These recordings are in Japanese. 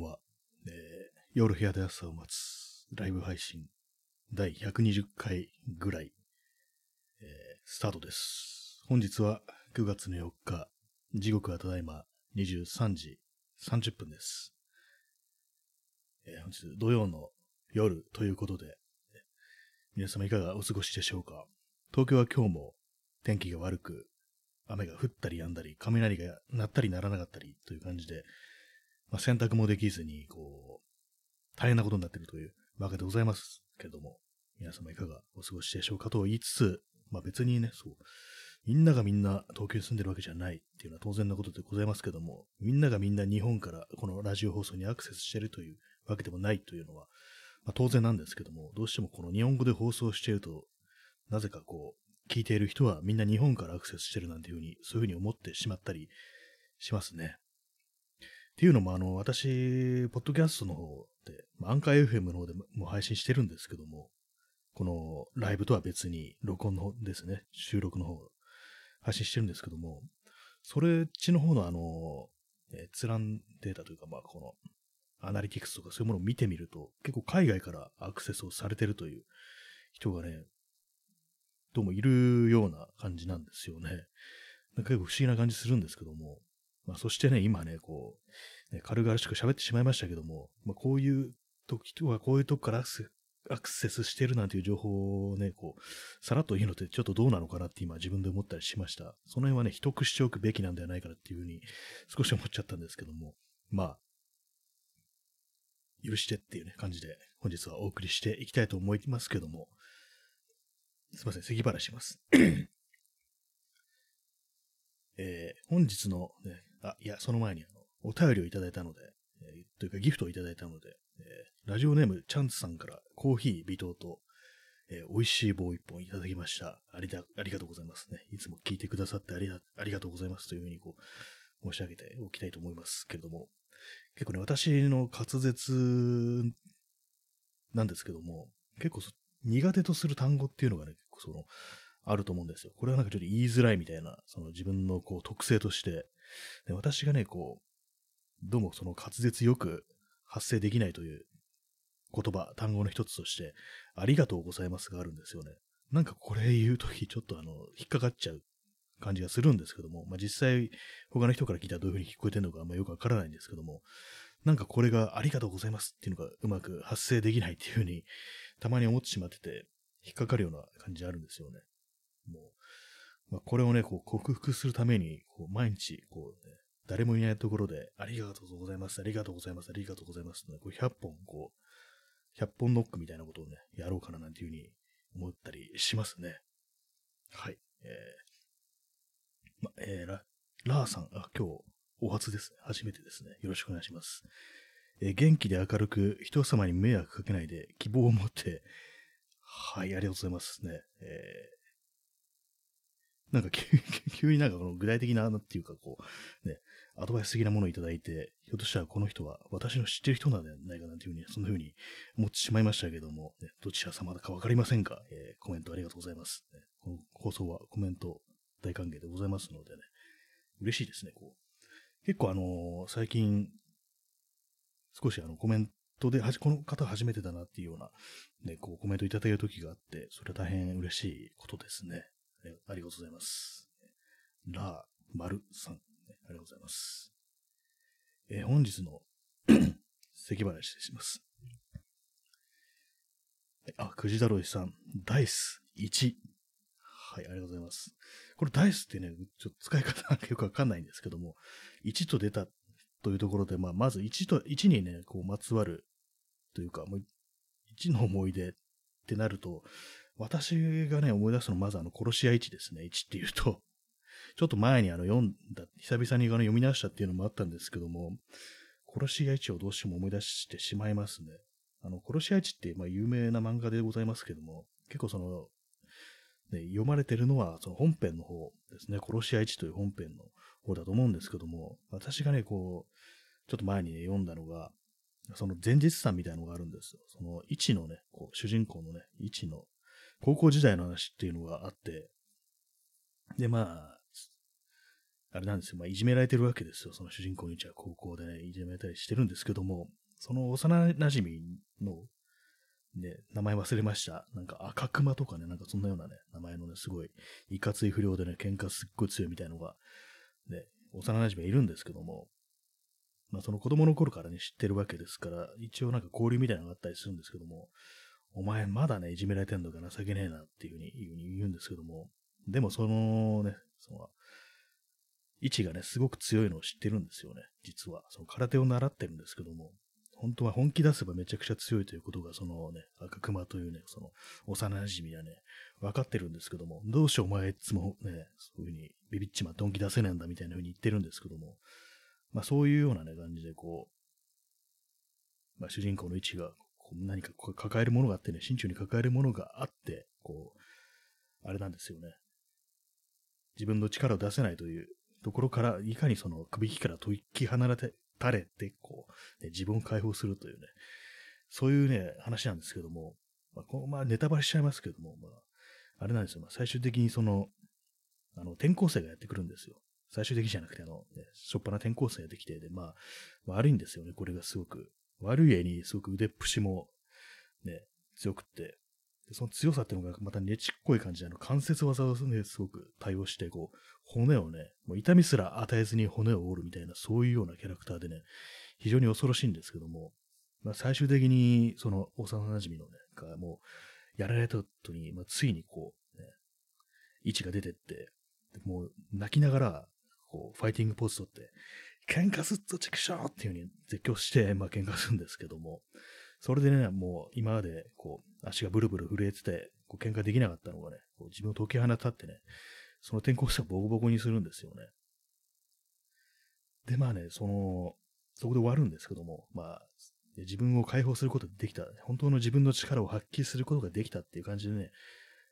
んは、夜部屋で朝を待つライブ配信第120回ぐらい、スタートです。本日は9月の4日、時刻はただいま23時30分です。本日土曜の夜ということで、皆様いかがお過ごしでしょうか。東京は今日も天気が悪く、雨が降ったりやんだり、雷が鳴ったり鳴らなかったりという感じで、洗濯もできずに、大変なことになっているというわけでございますけれども、皆様いかがお過ごしでしょうかと言いつつ、別にね、そう、みんながみんな東京に住んでるわけじゃないっていうのは当然なことでございますけども、みんながみんな日本からこのラジオ放送にアクセスしているというわけでもないというのは、当然なんですけども、どうしてもこの日本語で放送していると、なぜか聞いている人はみんな日本からアクセスしてるなんていうふうに、そういうふうに思ってしまったりしますね。っていうのも、私、ポッドキャストの方で、アンカー FM の方でも配信してるんですけども、このライブとは別に、録音の方ですね、収録の方、配信してるんですけども、それっちの方の閲覧データというか、この、アナリティクスとかそういうものを見てみると、結構海外からアクセスをされてるという人がね、どうもいるような感じなんですよね。なんか結構不思議な感じするんですけども、そしてね、今ね、軽々しく喋ってしまいましたけども、こういう時とはこういうとこからアクセスしてるなんていう情報をね、さらっと言うのってちょっとどうなのかなって今自分で思ったりしました。その辺はね、秘匿しておくべきなんではないかなっていうふうに少し思っちゃったんですけども、許してっていうね、感じで本日はお送りしていきたいと思いますけども、すいません、咳払いします、本日の、ね、その前にお便りをいただいたので、というかギフトをいただいたので、ラジオネームチャンツさんからコーヒー微糖と、美味しい棒一本いただきました。ありがとうございますね。いつも聞いてくださってありがとうございますというふうに申し上げておきたいと思いますけれども、結構ね、私の滑舌なんですけども、結構苦手とする単語っていうのがね、結構あると思うんですよ。これはなんかちょっと言いづらいみたいな、自分の特性として、で、私がね、どうも滑舌よく発声できないという言葉、単語の一つとして、ありがとうございますがあるんですよね。なんかこれ言うとき、ちょっと引っかかっちゃう感じがするんですけども、実際他の人から聞いたらどういう風に聞こえてるのかよくわからないんですけども、なんかこれがありがとうございますっていうのがうまく発声できないっていう風にたまに思ってしまってて、引っかかるような感じあるんですよね。もう、これをね、克服するために、毎日ね、誰もいないところでありがとうございます、ありがとうございます、ありがとうございますとね、100本100本ノックみたいなことをね、やろうかななんていう風に思ったりしますね。はい。ラーさん、今日、お初ですね。初めてですね。よろしくお願いします。元気で明るく、人様に迷惑かけないで、希望を持って、はい、ありがとうございますね。なんか急になんか具体的な、っていうかね、アドバイス的なものをいただいて、ひょっとしたらこの人は私の知ってる人なんじゃないかなというふうに、そんなふうに思ってしまいましたけども、ね、どちら様だかわかりませんが、コメントありがとうございます。ね、この放送はコメント、大歓迎でございますのでね、嬉しいですね。結構最近、少しコメントで、この方初めてだなっていうような、ね、コメントいただける時があって、それは大変嬉しいことですね。ありがとうございます。ラーマルさん、ありがとうございます。本日の咳払いしてします。くじだろいさん、ダイス1。はい、ありがとうございます。これダイスってね、ちょっと使い方なんかよくわかんないんですけども、1と出たというところで、まず1にね、まつわるというか、もう1の思い出ってなると、私がね、思い出すのはまず殺し屋1ですね。1っていうと、ちょっと前に読んだ、久々に読み直したっていうのもあったんですけども、殺し屋1をどうしても思い出してしまいますね。殺し屋1って有名な漫画でございますけども、結構読まれてるのはその本編の方ですね。殺し屋1という本編の方だと思うんですけども、私がね、ちょっと前に、ね、読んだのが、その前日譚みたいなのがあるんですよ。その1のね、主人公のね、1の高校時代の話っていうのがあって、で、あれなんですよ、まあ、いじめられてるわけですよ。その主人公にじゃあ高校で、ね、いじめられたりしてるんですけども、その幼馴染の、ね、名前忘れました。なんか赤熊とかね、なんかそんなようなね、名前のね、すごいいかつい不良でね、喧嘩すっごい強いみたいのが、ね、幼馴染いるんですけども、まあその子供の頃からね、知ってるわけですから、一応なんか交流みたいなのがあったりするんですけども、お前まだね、いじめられてんのか情けねえなっていうふうに言うんですけども、でもそのね、その、位置がね、すごく強いのを知ってるんですよね、実は。その空手を習ってるんですけども、本当は本気出せばめちゃくちゃ強いということが、そのね、赤熊というね、その幼馴染はね、分かってるんですけども、どうしてお前いつもね、そういうふうにビビっちまって本気出せねえんだみたいなふうに言ってるんですけども、まあそういうようなね、感じでこう、まあ主人公の位置が、何か抱えるものがあってね、心中に抱えるものがあって、こう、あれなんですよね。自分の力を出せないというところから、いかにその首引きから解き放たれて、こう、ね、自分を解放するというね、そういうね、話なんですけども、まあ、ネタバレしちゃいますけども、まあ、あれなんですよ、まあ、最終的にその、転校生がやってくるんですよ。最終的じゃなくて、ね、しょっぱな転校生ができて、で、まあ、悪いんですよね、これがすごく。悪い絵にすごく腕っぷしも、ね、強くって、でその強さっていうのがまたねちっこい感じで、関節技を、ね、すごく対応して、こう、骨をね、もう痛みすら与えずに骨を折るみたいな、そういうようなキャラクターでね、非常に恐ろしいんですけども、まあ、最終的に、その、幼馴染のね、がもう、やられた後に、まあ、ついにこう、ね、位置が出てって、もう、泣きながら、こう、ファイティングポーズ取って、喧嘩すっとチクショーっていう風に絶叫して、まあ喧嘩するんですけども、それでね、もう今までこう足がブルブル震えてて、こう喧嘩できなかったのがね、こう自分を解き放たってね、その転校生をボコボコにするんですよね。で、まあね、そこで終わるんですけども、まあ、自分を解放することができた、本当の自分の力を発揮することができたっていう感じでね、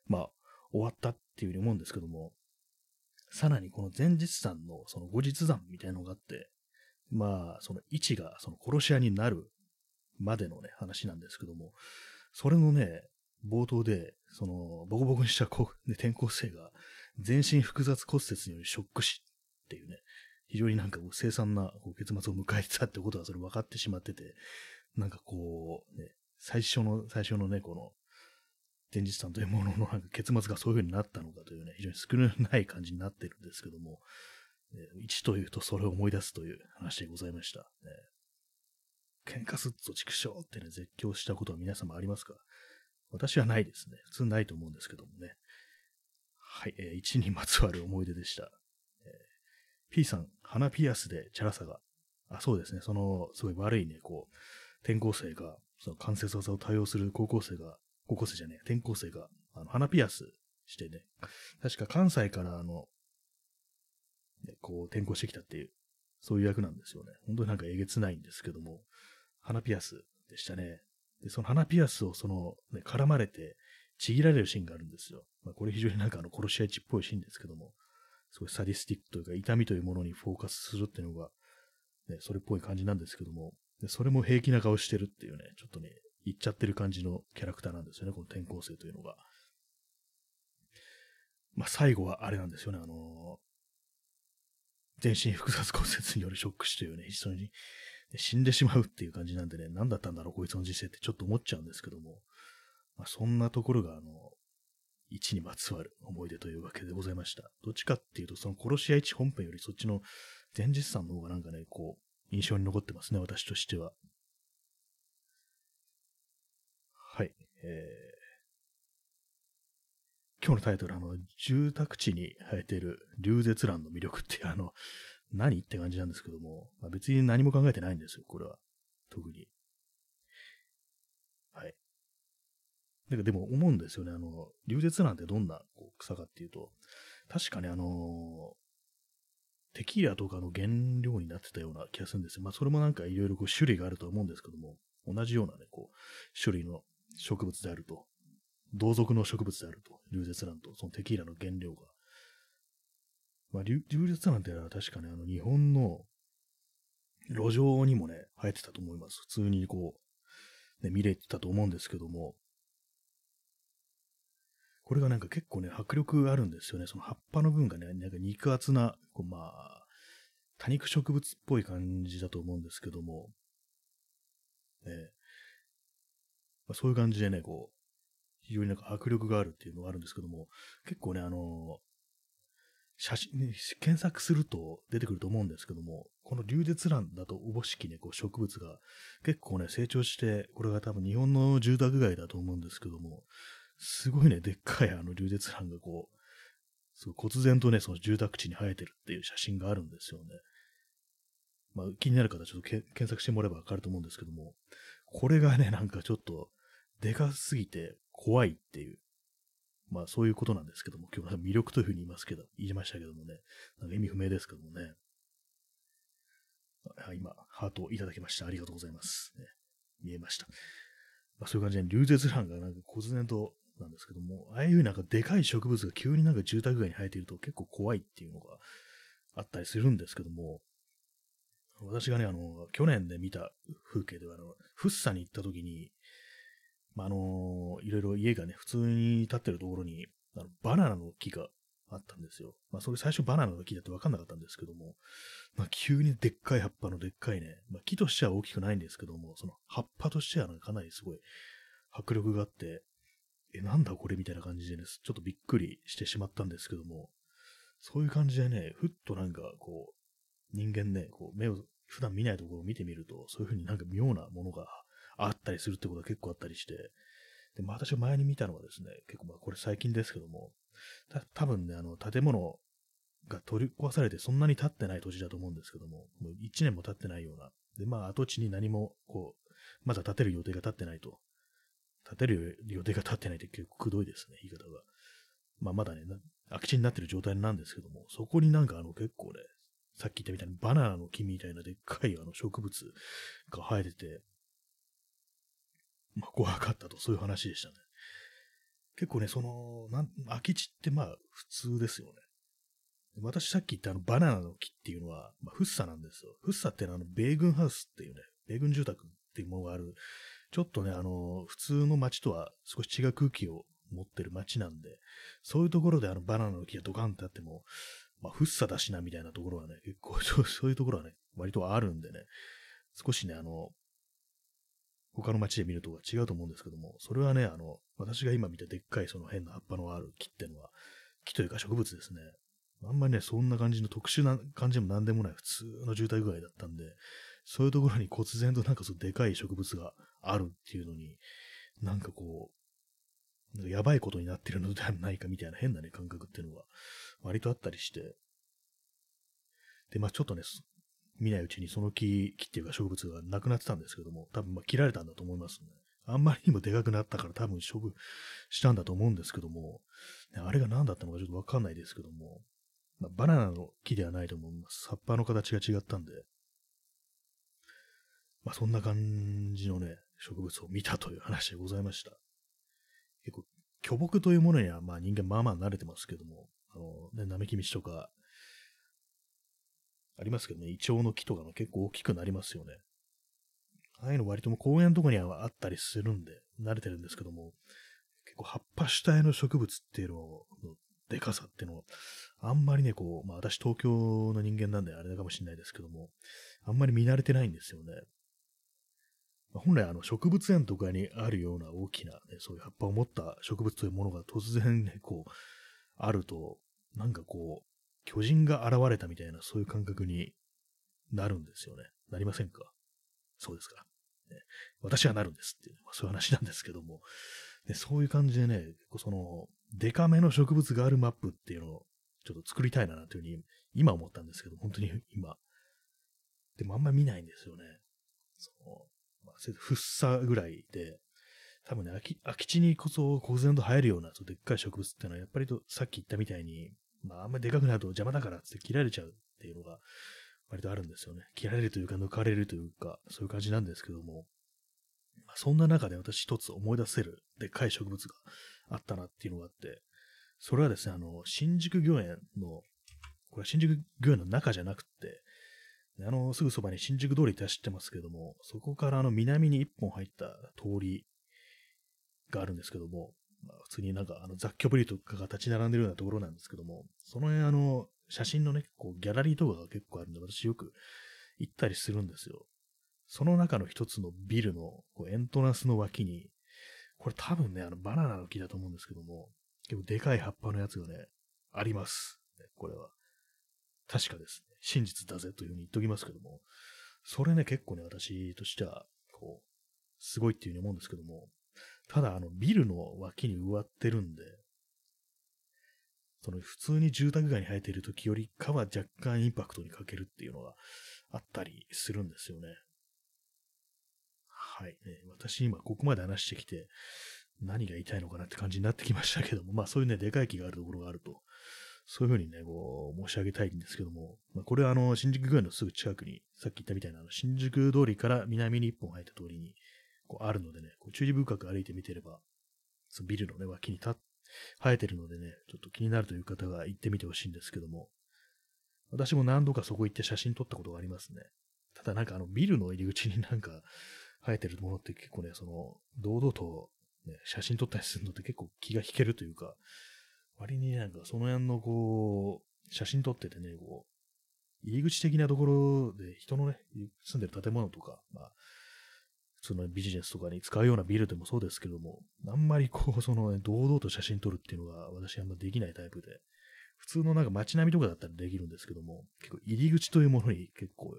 まあ、終わったっていう風に思うんですけども、さらにこの前日談のその後日談みたいなのがあって、まあ、その一がその殺し屋になるまでのね、話なんですけども、それのね、冒頭で、その、ボコボコにした転校生が、全身複雑骨折によりショック死っていうね、非常になんか凄惨な結末を迎えてたってことはそれ分かってしまってて、なんかこう、ね、最初のね、この、前日談というもののなんか結末がそういう風になったのかというね、非常に少ない感じになってるんですけども、1というとそれを思い出すという話でございました。喧嘩すっと畜生ってね、絶叫したことは皆様ありますか？私はないですね。普通ないと思うんですけどもね。はい、1にまつわる思い出でした。P さん、鼻ピアスでチャラさが。あ、そうですね。その、すごい悪いね、こう、転校生が、その関節技を対応する転校生が、鼻ピアスしてね、確か関西からね、こう転校してきたっていう、そういう役なんですよね。本当になんかえげつないんですけども、鼻ピアスでしたね。で、その鼻ピアスをその、ね、絡まれて、ちぎられるシーンがあるんですよ。まあ、これ非常になんか殺し合いっぽいシーンですけども、すごいサディスティックというか、痛みというものにフォーカスするっていうのが、ね、それっぽい感じなんですけども、でそれも平気な顔してるっていうね、ちょっとね、言っちゃってる感じのキャラクターなんですよね、この転校生というのが。まあ、最後はあれなんですよね、全身複雑骨折によるショック死というね、一緒に死んでしまうっていう感じなんでね、何だったんだろう、こいつの人生ってちょっと思っちゃうんですけども、まあ、そんなところが、1にまつわる思い出というわけでございました。どっちかっていうと、その殺し屋1本編よりそっちの前日談の方がなんかね、こう、印象に残ってますね、私としては。はい、今日のタイトル住宅地に生えているリュウゼツランの魅力って何って感じなんですけども、まあ、別に何も考えてないんですよ、これは特に。はい。だけどでも思うんですよね、リュウゼツランってどんなこう草かっていうと、確かねテキーラとかの原料になってたような気がするんですよ。まあそれもなんかいろいろ種類があると思うんですけども、同じようなねこう種類の植物であると、同族の植物であると、リュウゼツランと、そのテキーラの原料が。まあ、リュウゼツランってのは確かね、日本の路上にもね、生えてたと思います。普通にこう、ね、見れてたと思うんですけども、これがなんか結構ね、迫力あるんですよね。その葉っぱの部分がね、なんか肉厚な、こうまあ、多肉植物っぽい感じだと思うんですけども、まあ、そういう感じでね、こう、非常になんか迫力があるっていうのがあるんですけども、結構ね、写真、ね、検索すると出てくると思うんですけども、このリュウゼツランだとおぼしきね、こう植物が結構ね、成長して、これが多分日本の住宅街だと思うんですけども、すごいね、でっかいリュウゼツランがこう、すごい忽然とね、その住宅地に生えてるっていう写真があるんですよね。まあ、気になる方はちょっと検索してもらえばわかると思うんですけども、これがね、なんかちょっと、でかすぎて怖いっていう、まあそういうことなんですけども、今日は魅力というふうに言いましたけどもね、なんか意味不明ですけどもね。今、ハートをいただきました。ありがとうございます。ね、見えました。まあ、そういう感じで、リュウゼツランがなんか忽然となんですけども、ああいうなんかでかい植物が急になんか住宅街に生えていると結構怖いっていうのがあったりするんですけども、私がね、去年で見た風景では、フッサに行った時に、まあ、いろいろ家がね、普通に立ってるところに、バナナの木があったんですよ。まあ、それ最初バナナの木だって分かんなかったんですけども、まあ、急にでっかい葉っぱのでっかいね、まあ、木としては大きくないんですけども、その葉っぱとしてはかなりすごい迫力があって、なんだこれみたいな感じでね、ちょっとびっくりしてしまったんですけども、そういう感じでね、ふっとなんかこう、人間ね、こう、目を普段見ないところを見てみると、そういう風になんか妙なものが、あったりするってことが結構あったりして、でも私が前に見たのはですね、結構まあこれ最近ですけども、多分ね、建物が取り壊されてそんなに経ってない土地だと思うんですけども、もう1年も経ってないような、でまあ跡地に何もこう、まだ建てる予定が立ってないと、建てる予定が立ってないって結構くどいですね、言い方が。まあまだね、空き地になってる状態なんですけども、そこになんか結構ね、さっき言ったみたいにバナナの木みたいなでっかい植物が生えてて、まあ、怖かったと、そういう話でしたね。結構ね、空き地ってまあ、普通ですよね。私さっき言ったバナナの木っていうのは、まあ、フッサなんですよ。フッサってのは米軍ハウスっていうね、米軍住宅っていうものがある、ちょっとね、普通の街とは少し違う空気を持ってる街なんで、そういうところでバナナの木がドカンってあっても、まあ、フッサだしなみたいなところはね、結構そういうところはね、割とあるんでね、少しね、他の街で見るとは違うと思うんですけども、それはね、私が今見たでっかいその変な葉っぱのある木ってのは、木というか植物ですね。あんまりね、そんな感じの特殊な感じもなんでもない普通の住宅街だったんで、そういうところに忽然となんかそのでかい植物があるっていうのに、なんかこう、なんかやばいことになってるのではないかみたいな変なね、感覚っていうのが割とあったりして、で、まあちょっとね、見ないうちにその木っていうか植物がなくなってたんですけども、多分まあ切られたんだと思いますね。あんまりにもでかくなったから多分処分したんだと思うんですけども、あれが何だったのかちょっとわかんないですけども、まあ、バナナの木ではないと思います。葉っぱの形が違ったんで、まあそんな感じのね、植物を見たという話でございました。結構、巨木というものにはまあ人間まあまあ慣れてますけども、並木道とか、ありますけどね、イチョウの木とかも結構大きくなりますよね。ああいうの割とも公園のとこにはあったりするんで、慣れてるんですけども、結構葉っぱ主体の植物っていうののでかさっていうのは、あんまりね、こう、まあ私東京の人間なんであれだかもしれないですけども、あんまり見慣れてないんですよね。まあ、本来植物園とかにあるような大きな、ね、そういう葉っぱを持った植物というものが突然ね、こう、あると、なんかこう、巨人が現れたみたいな、そういう感覚になるんですよね。なりませんか？そうですか。ね、私はなるんですっていう、まあ、そういう話なんですけども。でそういう感じでね、その、デカめの植物があるマップっていうのを、ちょっと作りたいなというふうに、今思ったんですけど、本当に今。でもあんまり見ないんですよね。その、まあ、フッサぐらいで、多分ね、空き地にこそ、忽然と生えるような、でっかい植物っていうのは、やっぱりさっき言ったみたいに、まあ、あんまりでかくなると邪魔だからって切られちゃうっていうのが割とあるんですよね。切られるというか抜かれるというか、そういう感じなんですけども、まあ、そんな中で私一つ思い出せるでっかい植物があったなっていうのがあって、それはですね、新宿御苑の、これは新宿御苑の中じゃなくって、すぐそばに新宿通りって走ってますけども、そこから南に一本入った通りがあるんですけども、まあ、普通になんか雑居ビルとかが立ち並んでるようなところなんですけども、その辺写真のね、こうギャラリーとかが結構あるんで、私よく行ったりするんですよ。その中の一つのビルのこうエントランスの脇に、これ多分ね、バナナの木だと思うんですけども、結構でかい葉っぱのやつがね、あります。これは。確かですね。真実だぜというふうに言っときますけども、それね、結構ね、私としては、こう、すごいっていうふうに思うんですけども、ただ、ビルの脇に植わってるんで、その、普通に住宅街に生えている時よりかは若干インパクトに欠けるっていうのがあったりするんですよね。はい。私今ここまで話してきて何が言いたいのかなって感じになってきましたけども、まあそういうね、でかい木があるところがあると、そういうふうにね、こう、申し上げたいんですけども、まあ、これは新宿御苑のすぐ近くに、さっき言ったみたいな新宿通りから南に一本入った通りに、こうあるのでね、こう注意深く歩いてみてれば、そのビルのね、脇に生えてるのでね、ちょっと気になるという方が行ってみてほしいんですけども、私も何度かそこ行って写真撮ったことがありますね。ただなんかビルの入り口になんか生えてるものって結構ね、その堂々と、ね、写真撮ったりするのって結構気が引けるというか、割になんかその辺のこう、写真撮っててね、こう、入り口的なところで人のね、住んでる建物とか、まあ、そのビジネスとかに使うようなビルでもそうですけども、あんまりこう、その、ね、堂々と写真撮るっていうのが私あんまできないタイプで、普通のなんか街並みとかだったらできるんですけども、結構入り口というものに結構、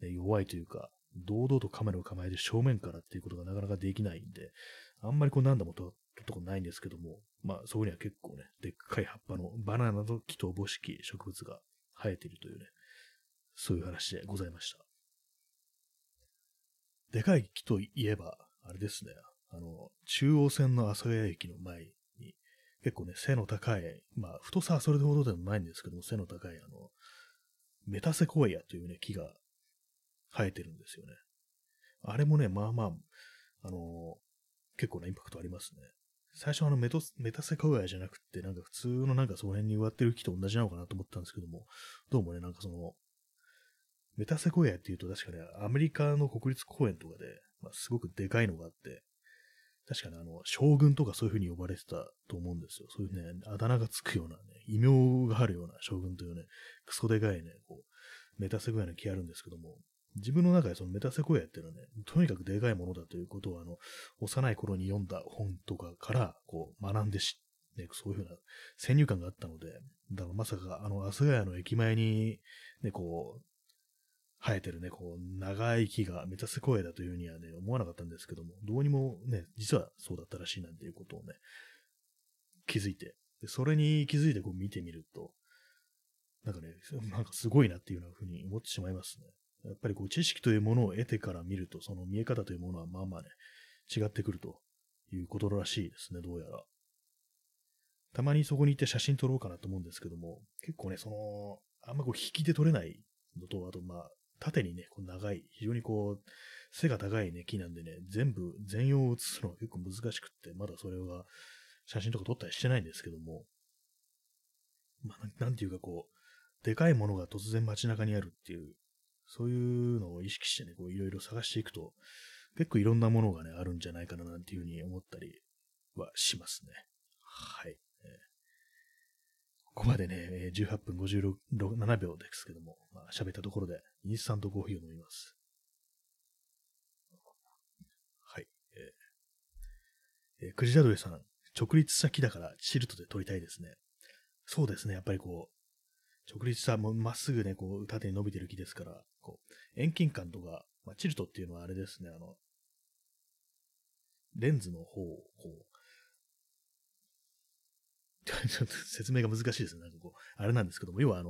ね、弱いというか、堂々とカメラを構えて正面からっていうことがなかなかできないんで、あんまりこう何度も撮ったことないんですけども、まあそこには結構ね、でっかい葉っぱのバナナと木とおぼしき植物が生えているというね、そういう話でございました。でかい木といえば、あれですね、中央線の阿佐ヶ谷駅の前に、結構ね、背の高い、まあ、太さはそれほどでもないんですけども、背の高い、メタセコイアというね、木が生えてるんですよね。あれもね、まあまあ、結構なインパクトありますね。最初はメタセコイアじゃなくって、なんか普通のなんかその辺に植わってる木と同じなのかなと思ったんですけども、どうもね、なんかその、メタセコイアっていうと確かね、アメリカの国立公園とかで、まあ、すごくでかいのがあって、確かね、将軍とかそういう風に呼ばれてたと思うんですよ。そういうね、あだ名がつくようなね、異名があるような将軍というね、クソでかいね、こう、メタセコイアの木あるんですけども、自分の中でそのメタセコイアっていうのはね、とにかくでかいものだということを幼い頃に読んだ本とかから、こう、学んでね、そういう風な先入観があったので、だからまさか、阿佐ヶ谷の駅前に、ね、こう、生えてるね、こう、長い木がメタセコイアだというふうにはね、思わなかったんですけども、どうにもね、実はそうだったらしいなんていうことをね、気づいて、でそれに気づいてこう見てみると、なんかね、なんかすごいなっていうようなふうに思ってしまいますね。やっぱりこう、知識というものを得てから見ると、その見え方というものはまあまあね、違ってくるということらしいですね、どうやら。たまにそこに行って写真撮ろうかなと思うんですけども、結構ね、あんまこう、引きで撮れないのと、あとまあ、縦にね、こう長い、非常にこう、背が高いね、木なんでね、全容を写すのは結構難しくって、まだそれは写真とか撮ったりしてないんですけども、まあ、なんていうかこう、でかいものが突然街中にあるっていう、そういうのを意識してね、こういろいろ探していくと、結構いろんなものがね、あるんじゃないかななんていうふうに思ったりはしますね。はい。ここまでね、18分57秒ですけども、まあ、喋ったところで、インスタントコーヒーを飲みます。はい。クジラドリさん、直立した木だからチルトで撮りたいですね。そうですね、やっぱりこう、直立した、まっすぐね、こう、縦に伸びてる木ですから、こう、遠近感とか、まあ、チルトっていうのはあれですね、レンズの方を、こう、ちょっと説明が難しいですね。なんかこう、あれなんですけども、要は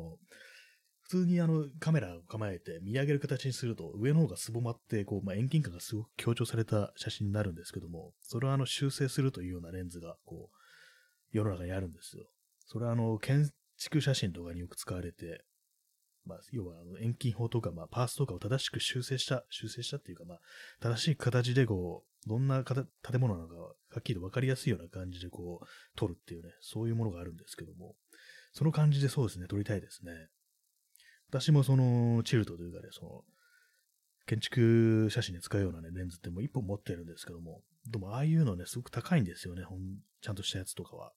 普通にカメラを構えて見上げる形にすると、上の方がすぼまって、こう、まあ、遠近感がすごく強調された写真になるんですけども、それを修正するというようなレンズが、こう、世の中にあるんですよ。それは建築写真とかによく使われて、まあ、要は遠近法とか、まあ、パースとかを正しく修正したっていうか、まあ、正しい形でこう、どんな建物なのかはっきりと分かりやすいような感じでこう、撮るっていうね、そういうものがあるんですけども、その感じでそうですね、撮りたいですね。私もその、チルトというかね、その、建築写真に使うような、ね、レンズってもう一本持ってるんですけども、でもああいうのね、すごく高いんですよね、ちゃんとしたやつとかは。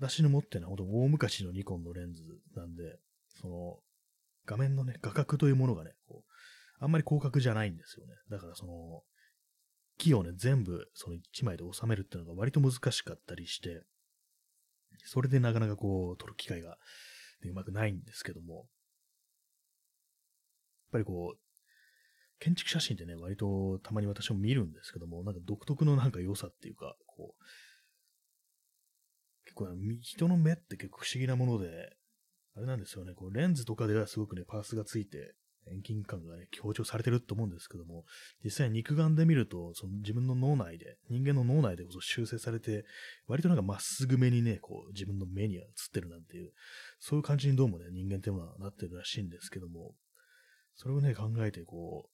私の持ってるのは、ほんと大昔のニコンのレンズなんで、その、画面のね、画角というものがね、こう、あんまり広角じゃないんですよね。だからその、木をね、全部、その1枚で収めるっていうのが割と難しかったりして、それでなかなかこう、撮る機会が、ね、うまくないんですけども、やっぱりこう、建築写真ってね、割とたまに私も見るんですけども、なんか独特のなんか良さっていうか、こう、結構、ね、人の目って結構不思議なもので、あれなんですよね、こうレンズとかではすごくね、パースがついて、遠近感がね、強調されてると思うんですけども、実際肉眼で見ると、その自分の脳内で、人間の脳内でこそ修正されて、割となんかまっすぐ目にね、こう自分の目に映ってるなんていう、そういう感じにどうもね、人間ってものはなってるらしいんですけども、それをね、考えてこ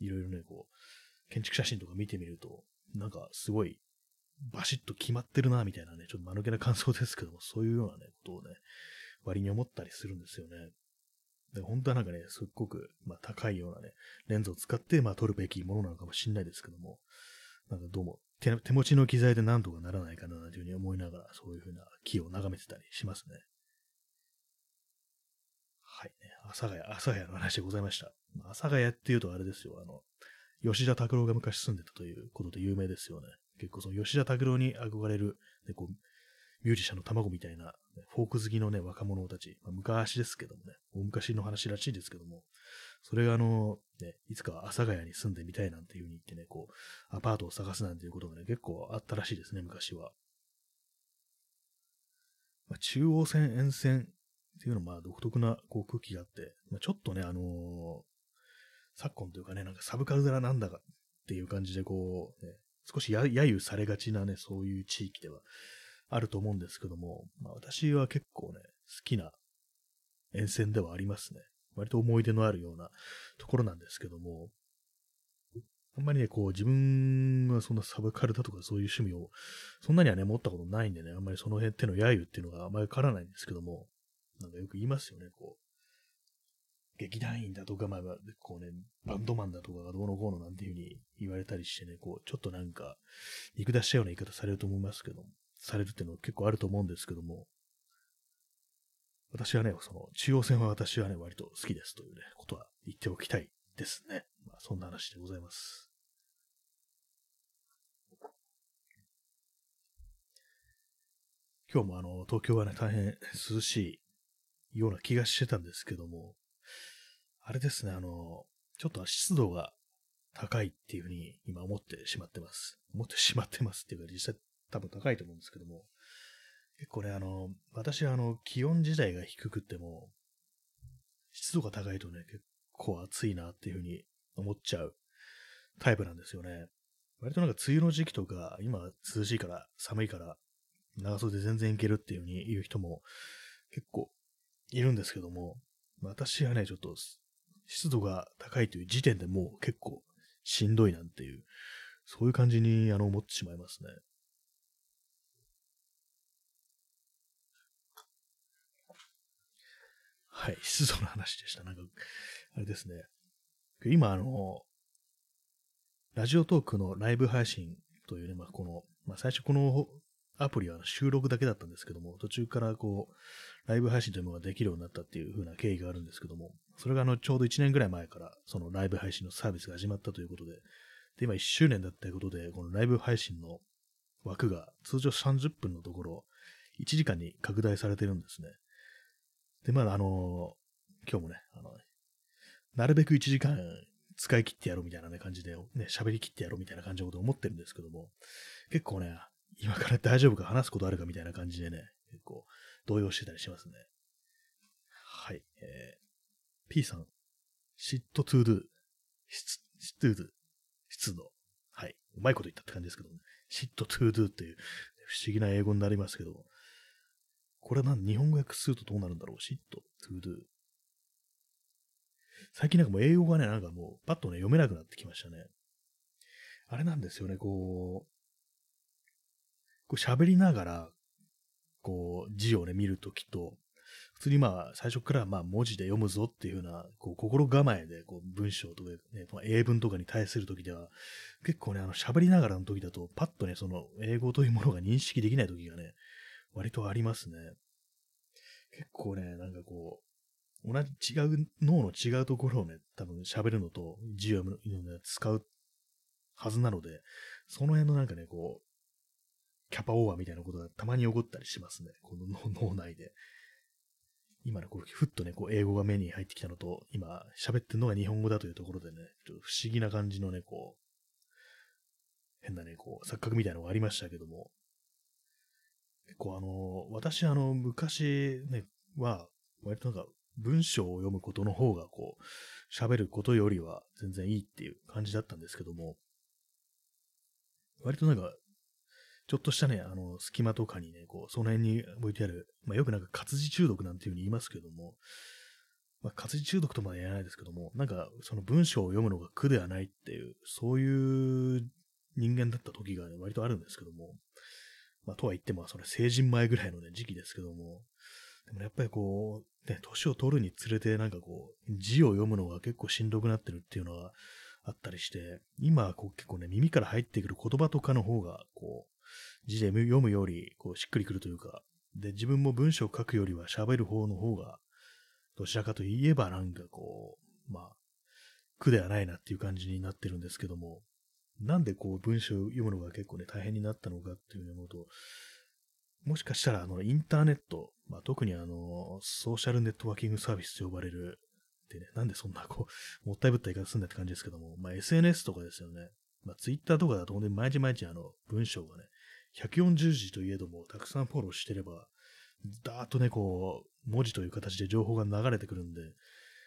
う、いろいろね、こう、建築写真とか見てみると、なんかすごい、バシッと決まってるな、みたいなね、ちょっと間抜けな感想ですけども、そういうようなね、ことをね、割に思ったりするんですよね。で、本当はなんかね、すっごく、まあ、高いようなね、レンズを使って、まあ、撮るべきものなのかもしれないですけども、なんかどうも、手持ちの機材でなんとかならないかな、というふうに思いながら、そういうふうな木を眺めてたりしますね。はいね、阿佐ヶ谷の話でございました。阿佐ヶ谷っていうとあれですよ、吉田拓郎が昔住んでたということで有名ですよね。結構その吉田拓郎に憧れる、ね、こうミュージシャンの卵みたいな、ね、フォーク好きのね、若者たち、まあ、昔ですけどもね、大昔の話らしいですけども、それがね、いつかは阿佐ヶ谷に住んでみたいなんていう風に言ってね、こう、アパートを探すなんていうことがね、結構あったらしいですね、昔は。まあ、中央線沿線、っていうのはまあ独特なこう空気があって、まあ、ちょっとね、昨今というかね、なんかサブカルだなんだかっていう感じでこう、ね、少し揶揄されがちなね、そういう地域ではあると思うんですけども、まあ、私は結構ね、好きな沿線ではありますね。割と思い出のあるようなところなんですけども、あんまりね、こう自分はそんなサブカルだとかそういう趣味を、そんなにはね、持ったことないんでね、あんまりその辺っての揶揄っていうのがあんまりわからないんですけども、なんかよく言いますよね、こう、劇団員だとか、まあ、こうね、バンドマンだとかがどうのこうのなんていう風に言われたりしてね、こう、ちょっとなんか、見下したような言い方されると思いますけど、されるっていうのは結構あると思うんですけども、私はね、その、中央線は私はね、割と好きですというね、ことは言っておきたいですね。まあ、そんな話でございます。今日も東京はね、大変涼しいような気がしてたんですけども、あれですね、ちょっと湿度が高いっていうふうに今思ってしまってます。思ってしまってますっていうか、実際多分高いと思うんですけども、結構ね、私は気温自体が低くても、湿度が高いとね、結構暑いなっていうふうに思っちゃうタイプなんですよね。割となんか梅雨の時期とか、今涼しいから寒いから、長袖で全然いけるっていう風に言う人も結構いるんですけども、私はね、ちょっと湿度が高いという時点でもう結構しんどいなんていう、そういう感じに思ってしまいますね。はい、湿度の話でした。なんか、あれですね。今、ラジオトークのライブ配信というね、まあ、この、まあ、最初この、アプリは収録だけだったんですけども、途中からこう、ライブ配信というものができるようになったっていう風な経緯があるんですけども、それがちょうど1年ぐらい前から、そのライブ配信のサービスが始まったということで、で、今1周年だったということで、このライブ配信の枠が通常30分のところ、1時間に拡大されてるんですね。で、まあ、今日もね、なるべく1時間使い切ってやろうみたいなね感じで、ね、喋り切ってやろうみたいな感じのことを思ってるんですけども、結構ね、今から大丈夫か話すことあるかみたいな感じでね、結構動揺してたりしますね。はい。P さん、シットトゥードゥ、シットゥードゥ、湿度。はい。うまいこと言ったって感じですけどね。シットトゥードゥっていう不思議な英語になりますけど、これは日本語訳するとどうなるんだろう。シットトゥードゥ。最近なんかもう英語がね、なんかもうパッとね、読めなくなってきましたね。あれなんですよね、こう喋りながら、こう、字をね、見るときと、普通にまあ最初からまあ文字で読むぞっていうようなこう心構えでこう文章とか、ね、英文とかに対する時では結構ね喋りながらの時だとパッとねその英語というものが認識できない時がね割とありますね。結構ねなんかこう同じ違う脳の違うところをね多分喋るのと字を読むので使うはずなのでその辺のなんかねこうキャパオーバーみたいなことがたまに起こったりしますねこの脳内で。今ね、こうふっとね、こう英語が目に入ってきたのと、今喋ってるのが日本語だというところでね、ちょっと不思議な感じのね、こう、変なね、こう、錯覚みたいなのがありましたけども、結構私昔ね、は、割となんか文章を読むことの方がこう、喋ることよりは全然いいっていう感じだったんですけども、割となんか、ちょっとしたね、隙間とかにね、こう、その辺に置いてある、まあ、よくなんか活字中毒なんていうふうに言いますけども、まあ、活字中毒とまで言わないですけども、なんか、その文章を読むのが苦ではないっていう、そういう人間だった時が、ね、割とあるんですけども、まあ、とは言っても、それ成人前ぐらいのね、時期ですけども、でもやっぱりこう、ね、年を取るにつれて、なんかこう、字を読むのが結構しんどくなってるっていうのがあったりして、今、こう結構ね、耳から入ってくる言葉とかの方が、こう、字で読むよりこうしっくりくるというか、で、自分も文章を書くよりは喋る方の方が、どちらかといえばなんかこう、まあ、苦ではないなっていう感じになってるんですけども、なんでこう文章を読むのが結構ね大変になったのかっていうふうに思うと、もしかしたらインターネット、まあ、特にソーシャルネットワーキングサービスと呼ばれる、でね、なんでそんなこう、もったいぶった言い方するんだって感じですけども、まあ SNS とかですよね。まあ Twitter とかだと、毎日毎日文章がね、140字といえども、たくさんフォローしてれば、だーっとね、こう、文字という形で情報が流れてくるんで、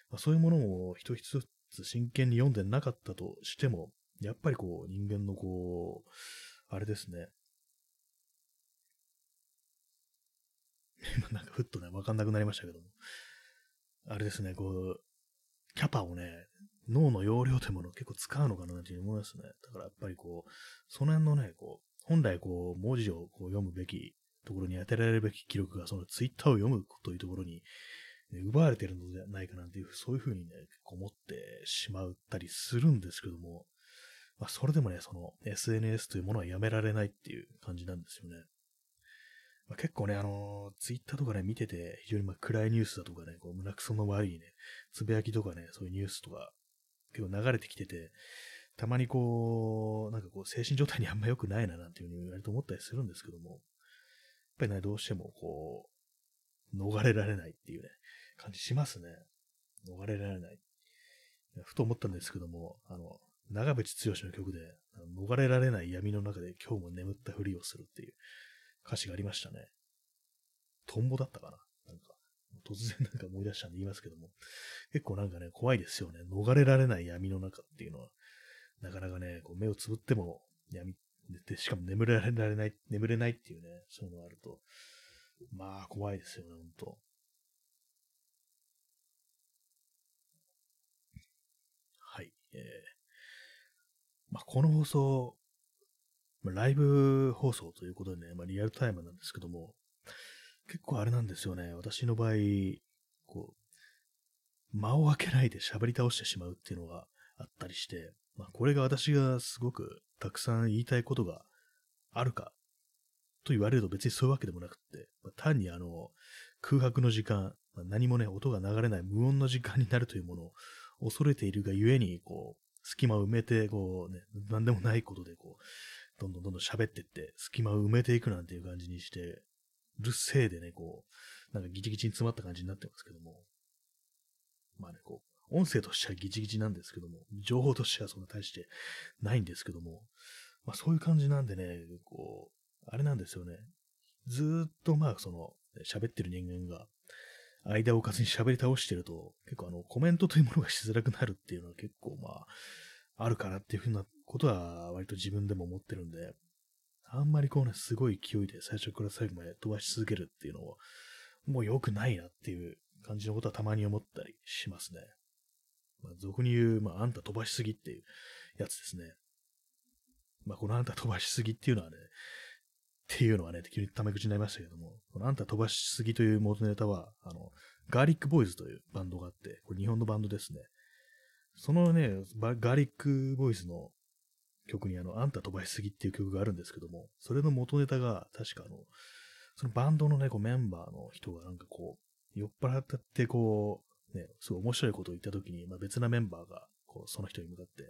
まあ、そういうものを一つ一つ真剣に読んでなかったとしても、やっぱりこう、人間のこう、あれですね。今なんかふっとね、わかんなくなりましたけども、あれですね、こう、キャパをね、脳の容量というものを結構使うのかなという思いますね。だからやっぱりこう、その辺のね、こう、本来こう文字をこう読むべきところに当てられるべき記録がそのツイッターを読むというところに、ね、奪われているのではないかなんていう、そういうふうにね、思ってしまったりするんですけども、まあ、それでもね、その SNS というものはやめられないっていう感じなんですよね。まあ、結構ね、ツイッターとかね、見てて非常にまあ暗いニュースだとかね、こう胸くその悪いね、つぶやきとかね、そういうニュースとか結構流れてきてて、たまにこう、なんかこう、精神状態にあんま良くないな、なんていうふうに言われると思ったりするんですけども、やっぱりね、どうしてもこう、逃れられないっていうね、感じしますね。逃れられない。ふと思ったんですけども、長渕剛の曲で、逃れられない闇の中で今日も眠ったふりをするっていう歌詞がありましたね。トンボだったかな、なんか。突然なんか思い出したんで言いますけども、結構なんかね、怖いですよね。逃れられない闇の中っていうのは。なかなかね、こう目をつぶっても闇で、しかも眠れないっていうね、そういうのがあると、まあ怖いですよね、ほんと。はい。まあ、この放送、ライブ放送ということでね、まあ、リアルタイムなんですけども、結構あれなんですよね、私の場合、こう、間を空けないで喋り倒してしまうっていうのがあったりして、まあ、これが私がすごくたくさん言いたいことがあるかと言われると別にそういうわけでもなくって、まあ、単に空白の時間、まあ、何もね、音が流れない無音の時間になるというものを恐れているがゆえに、こう、隙間を埋めて、こうね、なんでもないことで、こう、どんどんどんどん喋ってって、隙間を埋めていくなんていう感じにしてるせいでね、こう、なんかギチギチに詰まった感じになってますけども、まあね、こう、音声としてはギチギチなんですけども、情報としてはそんな大してないんですけども、まあそういう感じなんでね、こう、あれなんですよね。ずーっとまあ喋ってる人間が、間を置かずに喋り倒してると、結構コメントというものがしづらくなるっていうのは結構まあ、あるかなっていうふうなことは割と自分でも思ってるんで、あんまりこうね、すごい勢いで最初から最後まで飛ばし続けるっていうのは、もう良くないなっていう感じのことはたまに思ったりしますね。まあ、俗に言う、まあ、あんた飛ばしすぎっていうやつですね。まあ、このあんた飛ばしすぎっていうのはね、っていうのはね、急にタメ口になりましたけれども、このあんた飛ばしすぎという元ネタは、ガーリックボーイズというバンドがあって、これ日本のバンドですね。そのね、ガーリックボーイズの曲にあんた飛ばしすぎっていう曲があるんですけども、それの元ネタが、確かそのバンドのね、こうメンバーの人がなんかこう、酔っ払ってこう、ね、すごい面白いことを言ったときに、別なメンバーが、その人に向かって、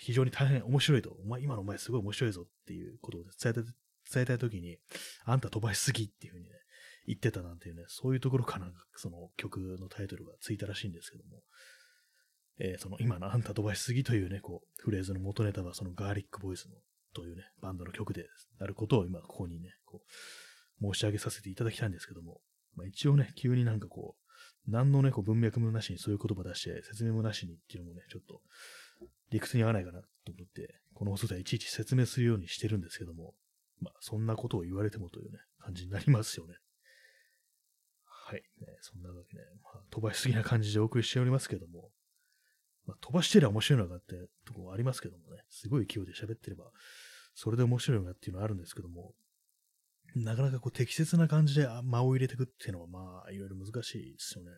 非常に大変面白いと、今のお前すごい面白いぞっていうことを伝えたいときに、あんた飛ばしすぎっていうふうにね、言ってたなんていうね、そういうところからその曲のタイトルがついたらしいんですけども、その今のあんた飛ばしすぎというね、こう、フレーズの元ネタはそのガーリックボイスのというね、バンドの曲であることを今ここにね、こう、申し上げさせていただきたいんですけども、一応ね、急になんかこう、何のね、こう文脈もなしにそういう言葉出して、説明もなしにっていうのもね、ちょっと理屈に合わないかなと思って、この放送ではいちいち説明するようにしてるんですけども、そんなことを言われてもというね、感じになりますよね。はい。そんなわけね、飛ばしすぎな感じでお送りしておりますけども、飛ばしてれば面白いのかってとこありますけどもね、すごい勢いで喋ってれば、それで面白いのかっていうのはあるんですけども、なかなかこう適切な感じで間を入れていくっていうのはいろいろ難しいですよね。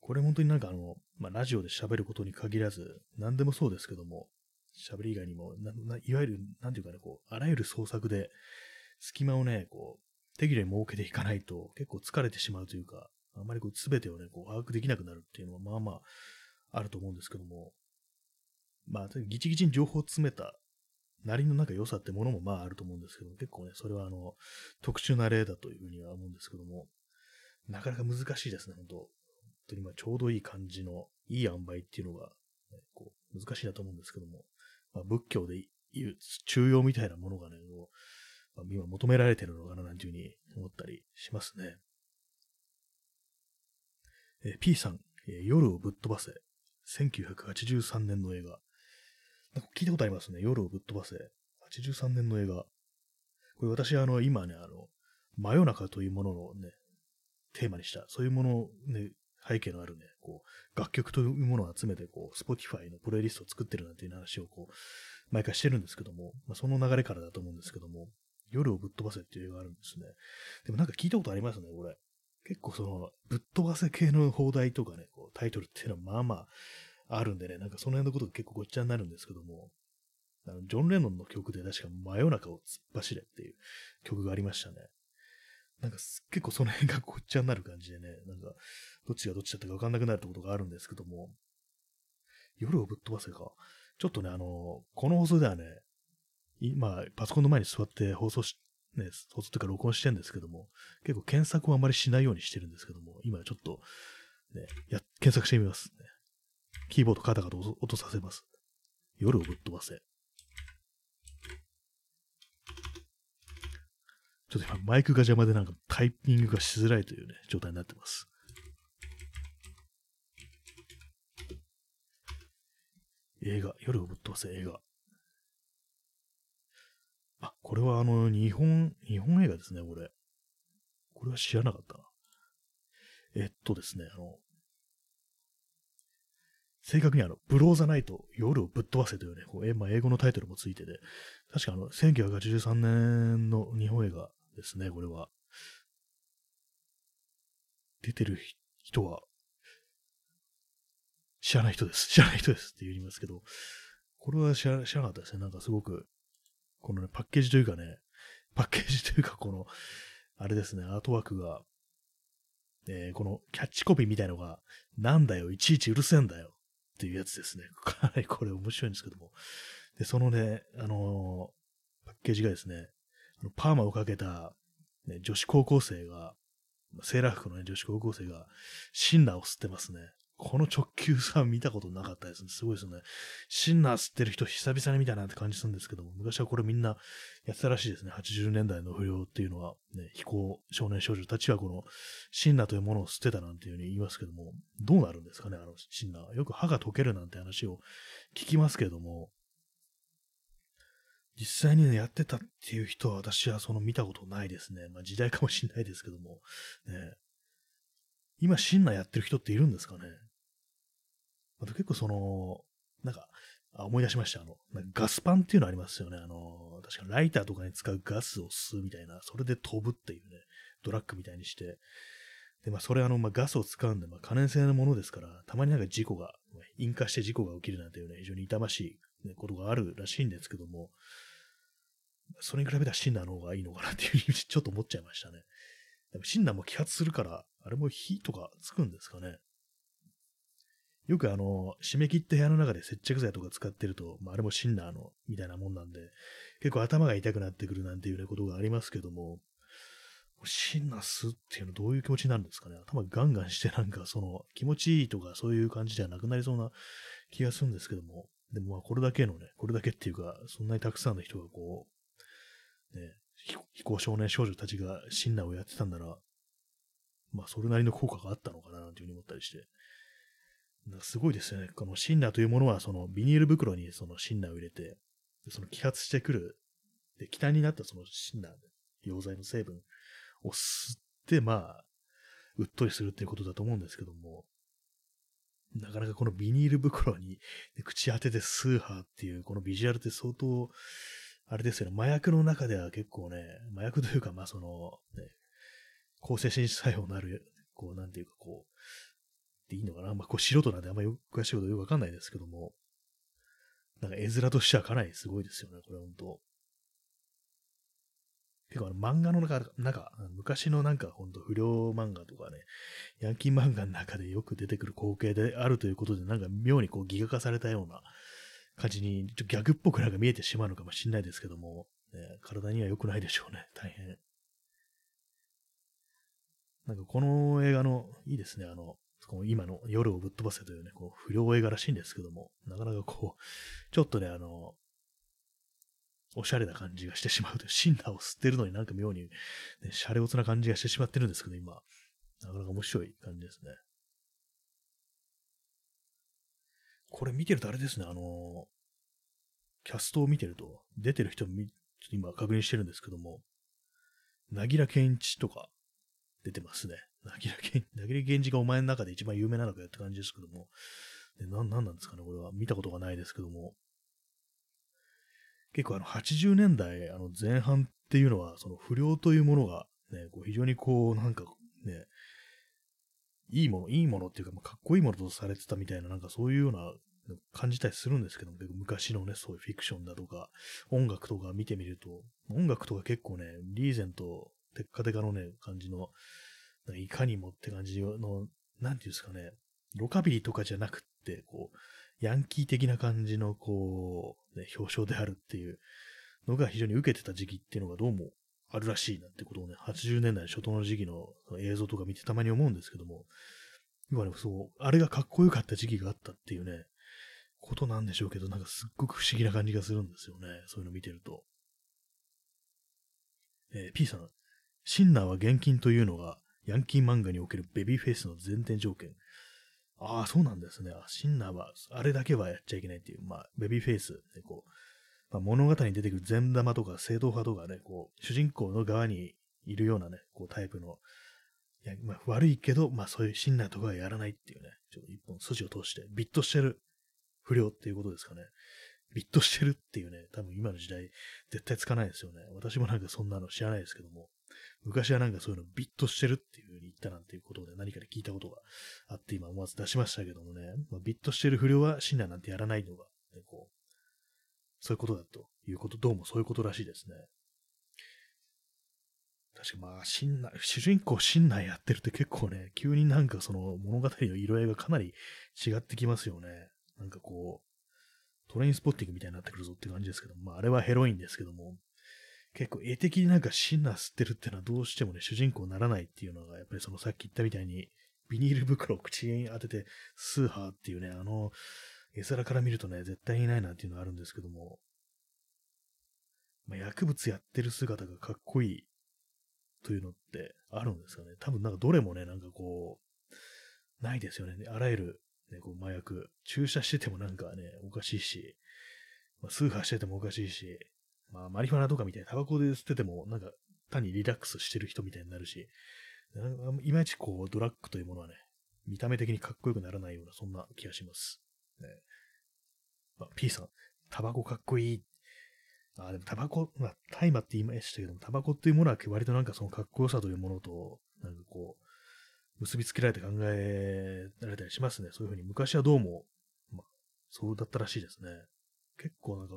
これ本当になんかラジオで喋ることに限らず、何でもそうですけども、喋り以外にも、いわゆる、なんていうかね、こう、あらゆる創作で、隙間をね、こう、適量に設けていかないと、結構疲れてしまうというか、あまりこう、すべてをね、こう、把握できなくなるっていうのは、あると思うんですけども、ギチギチに情報を詰めた、なりのなんか良さってものもあると思うんですけども、結構ね、それは特殊な例だというふうには思うんですけども、なかなか難しいですね、本当にちょうどいい感じの、いい塩梅っていうのが、ね、こう、難しいだと思うんですけども、仏教で言う中庸みたいなものがね、今求められてるのかななんていうふうに思ったりしますね。P さん、夜をぶっ飛ばせ。1983年の映画。なんか聞いたことありますね。夜をぶっ飛ばせ。83年の映画。これ私今ね、真夜中というもののね、テーマにした、そういうものをね、背景のあるね、こう、楽曲というものを集めて、こう、Spotify のプレイリストを作ってるなんていう話を、こう、毎回してるんですけども、その流れからだと思うんですけども、夜をぶっ飛ばせっていう映画があるんですね。でもなんか聞いたことありますね、これ。結構ぶっ飛ばせ系の放題とかね、こうタイトルっていうのはあるんでね、なんかその辺のことが結構ごっちゃになるんですけども、ジョン・レノンの曲で確か真夜中を突っ走れっていう曲がありましたね。なんか結構その辺がごっちゃになる感じでね、なんかどっちがどっちだったか分かんなくなるってことがあるんですけども、夜をぶっ飛ばせか。ちょっとね、この放送ではね、今、パソコンの前に座って放送というか録音してるんですけども、結構検索をあまりしないようにしてるんですけども、今ちょっと、ね、検索してみますね。キーボードカタカタ音させます。夜をぶっ飛ばせ。ちょっと今マイクが邪魔でなんかタイピングがしづらいというね、状態になってます。映画、夜をぶっ飛ばせ映画。これは日本映画ですね、これ。これは知らなかったな。ですね、正確にブローザナイト、夜をぶっ飛ばせというね、こう英語のタイトルもついてて、確か1983年の日本映画ですね、これは。出てる人は、知らない人ですって言いますけど、これは知らなかったですね、なんかすごく、このね、パッケージというか、あれですね、アートワークが、このキャッチコピーみたいのが、なんだよ、いちいちうるせえんだよ、っていうやつですね。かなりこれ面白いんですけども。で、そのね、パッケージがですね、パーマをかけた、ね、女子高校生が、セーラー服の、ね、女子高校生が、シンナーを吸ってますね。この直球さ見たことなかったですね。すごいですね。シンナー吸ってる人久々に見たなって感じするんですけども、昔はこれみんなやってたらしいですね。80年代の不良っていうのは、ね、非行少年少女たちはこのシンナーというものを吸ってたなんていうふうに言いますけども、どうなるんですかね、シンナー。よく歯が溶けるなんて話を聞きますけども、実際に、ね、やってたっていう人は私は見たことないですね。時代かもしれないですけども、ね、今シンナーやってる人っているんですかね。あと結構なんか、思い出しました。ガスパンっていうのありますよね。確かライターとかに使うガスを吸うみたいな、それで飛ぶっていうね、ドラッグみたいにして、で、まあ、それガスを使うんで、まあ、可燃性のものですから、たまに事故が、引火して事故が起きるなんていうね、非常に痛ましいことがあるらしいんですけども、それに比べたらシンナーの方がいいのかなっていうふうにちょっと思っちゃいましたね。でもシンナーも揮発するから、あれも火とかつくんですかね。よく締め切って部屋の中で接着剤とか使ってると、まあ、あれもシンナーのみたいなもんなんで、結構頭が痛くなってくるなんていうねことがありますけども、シンナー吸っていうのどういう気持ちになるんですかね。頭ガンガンしてなんかその気持ちいいとかそういう感じじゃなくなりそうな気がするんですけども、でもまあこれだけのね、これだけっていうか、そんなにたくさんの人がこう、ね、非行少年少女たちがシンナーをやってたんなら、まあそれなりの効果があったのかななんていうふうに思ったりして、すごいですよね。このシンナーというものは、そのビニール袋にそのシンナーを入れて、その揮発してくる、で、気体になったそのシンナー、溶剤の成分を吸って、まあ、うっとりするっていうことだと思うんですけども、なかなかこのビニール袋に口当ててスーハーっていう、このビジュアルって相当、あれですよね、麻薬の中では結構ね、麻薬というか、まあその、ね、向精神作用のある、こう、なんていうかこう、っていいのかな、まあ、こう素人なんであんまり詳しいことよくわかんないですけども、なんか絵面としてはかなりすごいですよね、これほんと。結構漫画の中、昔のなんかほんと不良漫画とかね、ヤンキー漫画の中でよく出てくる光景であるということで、なんか妙にこうギガ化されたような感じに、ちょっとギャグっぽくなんか見えてしまうのかもしれないですけども、体には良くないでしょうね、大変。なんかこの映画の、いいですね、今の夜をぶっ飛ばせというね、こう不良映画らしいんですけども、なかなかこう、ちょっとね、おしゃれな感じがしてしまうという、シンナーを吸ってるのになんか妙に、ね、シャレオツな感じがしてしまってるんですけど、今、なかなか面白い感じですね。これ見てるとあれですね、キャストを見てると、出てる人ちょっと今確認してるんですけども、凪良健一とか出てますね。凪良健一がお前の中で一番有名なのかよって感じですけども、なんですかね、これは見たことがないですけども、結構80年代前半っていうのは、その不良というものが、ね、こう非常にこう、なんかね、いいものっていうか、かっこいいものとされてたみたいな、なんかそういうような感じたりするんですけども、結構昔のね、そういうフィクションだとか、音楽とか見てみると、音楽とか結構ね、リーゼント、テッカテカのね、感じの、いかにもって感じの、なんていうんですかね、ロカビリとかじゃなくって、こう、ヤンキー的な感じの、こう、ね、表彰であるっていうのが非常に受けてた時期っていうのがどうもあるらしいなんてことをね、80年代初頭の時期の映像とか見てたまに思うんですけども、今ね、そう、あれがかっこよかった時期があったっていうね、ことなんでしょうけど、なんかすっごく不思議な感じがするんですよね、そういうの見てると。P さん、シンナーは現金というのが、ヤンキー漫画におけるベビーフェイスの前提条件。ああ、そうなんですね。シンナーは、あれだけはやっちゃいけないっていう、まあ、ベビーフェイスでこう、まあ、物語に出てくる善玉とか正統派とかね、こう、主人公の側にいるようなね、こうタイプの、いやまあ、悪いけど、まあそういうシンナーとかはやらないっていうね、ちょっと一本筋を通して、ビットしてる不良っていうことですかね。ビットしてるっていうね、多分今の時代、絶対つかないですよね。私もなんかそんなの知らないですけども。昔はなんかそういうのビットしてるっていう風に言ったなんていうことで何かで聞いたことがあって今思わず出しましたけどもね、まあ、ビットしてる不良はシンナーなんてやらないのが、ね、こうそういうことだということ、どうもそういうことらしいですね。確かまあシンナー、主人公シンナーやってるって結構ね、急になんかその物語の色合いがかなり違ってきますよね。なんかこうトレインスポッティングみたいになってくるぞって感じですけど、まああれはヘロインですけども、結構絵的になんかシンナー吸ってるってのはどうしてもね、主人公にならないっていうのが、やっぱりそのさっき言ったみたいに、ビニール袋を口に当てて、スーハーっていうね、絵皿から見るとね、絶対にいないなっていうのはあるんですけども、まあ、薬物やってる姿がかっこいいというのってあるんですかね。多分なんかどれもね、なんかこう、ないですよね。あらゆる、ね、こう麻薬、注射しててもなんかね、おかしいし、まあ、スーハーしててもおかしいし、まあ、マリファナとかみたいなタバコで吸ってても、なんか、単にリラックスしてる人みたいになるし、いまいちこう、ドラッグというものはね、見た目的にかっこよくならないような、そんな気がします。ね、まあ、P さん、タバコかっこいい。あ、でもタバコ、まあ、大麻って言いましたけども、タバコっていうものは割となんかそのかっこよさというものと、なんかこう、結びつけられて考えられたりしますね。そういうふうに昔はどうも、まあ、そうだったらしいですね。結構なんか、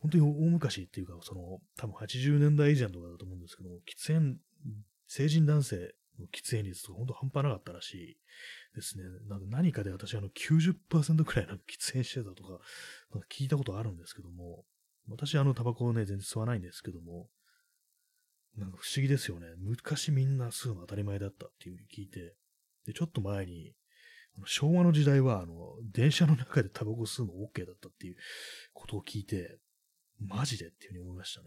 本当に大昔っていうか、その、多分80年代以前とかだと思うんですけども、喫煙、成人男性の喫煙率とか本当半端なかったらしいですね。なんか何かで私90% くらいなんか喫煙してたとか、なんか聞いたことあるんですけども、私タバコをね、全然吸わないんですけども、なんか不思議ですよね。昔みんな吸うの当たり前だったっていう風に聞いて、で、ちょっと前に、昭和の時代は、電車の中でタバコ吸うの OK だったっていうことを聞いて、マジでっていう風に思いましたね。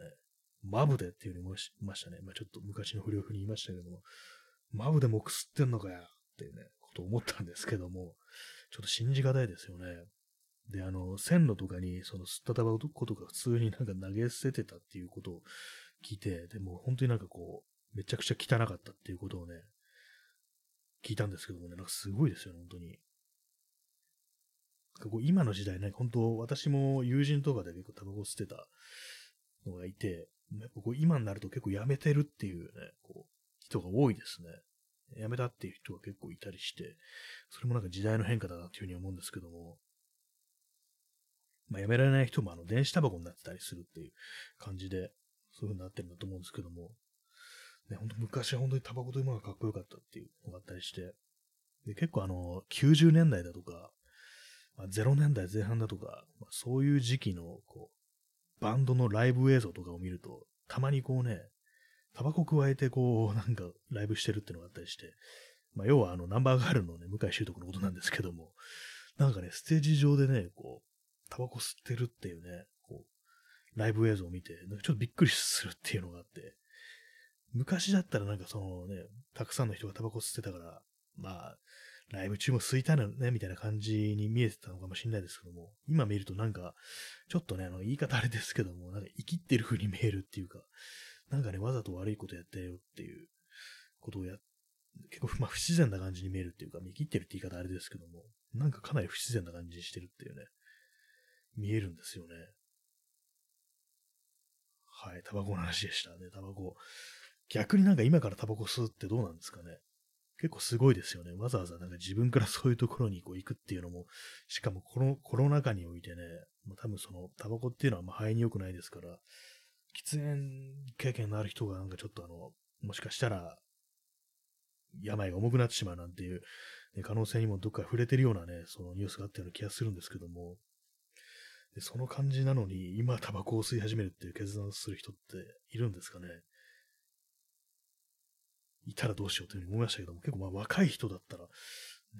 マブでっていう風に思いましたね。まあ、ちょっと昔の不良風に言いましたけども、マブでもくすってんのかやっていうね、ことを思ったんですけども、ちょっと信じがたいですよね。で、線路とかに、吸ったタバコとか普通になんか投げ捨ててたっていうことを聞いて、でも本当になんかこう、めちゃくちゃ汚かったっていうことをね、聞いたんですけどもね、なんかすごいですよね、本当に。こう今の時代ね、本当私も友人とかで結構タバコ捨てたのがいて、やっぱこう今になると結構やめてるっていうね、こう、人が多いですね。やめたっていう人が結構いたりして、それもなんか時代の変化だなっていうふうに思うんですけども、まあ、やめられない人も電子タバコになってたりするっていう感じで、そういう風になってるんだと思うんですけども、ね、本当昔は本当にタバコというものがかっこよかったっていうのがあったりして、で結構90年代だとか、まあ、0年代前半だとか、まあ、そういう時期のこうバンドのライブ映像とかを見ると、たまにこうね、タバコ加えてこうなんかライブしてるっていうのがあったりして、まあ、要はナンバーガールのね、向井秀徳のことなんですけども、なんかね、ステージ上でね、こう、タバコ吸ってるっていうね、こう、ライブ映像を見て、なんかちょっとびっくりするっていうのがあって、昔だったらなんかね、たくさんの人がタバコ吸ってたから、まあ、ライブ中も吸いたいのね、みたいな感じに見えてたのかもしれないですけども、今見るとなんか、ちょっとね、言い方あれですけども、なんか生きってる風に見えるっていうか、なんかね、わざと悪いことやったよっていうことを結構、まあ、不自然な感じに見えるっていうか、生きってるって言い方あれですけども、なんかかなり不自然な感じにしてるっていうね、見えるんですよね。はい、タバコの話でしたね。タバコ。逆になんか今からタバコ吸うってどうなんですかね。結構すごいですよね。わざわざなんか自分からそういうところにこう行くっていうのも、しかもこのコロナ禍においてね、まあ、多分タバコっていうのはまあ肺に良くないですから、喫煙経験のある人がなんかちょっともしかしたら、病が重くなってしまうなんていう、ね、可能性にもどっか触れてるようなね、そのニュースがあったような気がするんですけども、でその感じなのに、今タバコを吸い始めるっていう決断をする人っているんですかね。いたらどうしようというふうに思いましたけども、結構まあ若い人だったら、ね、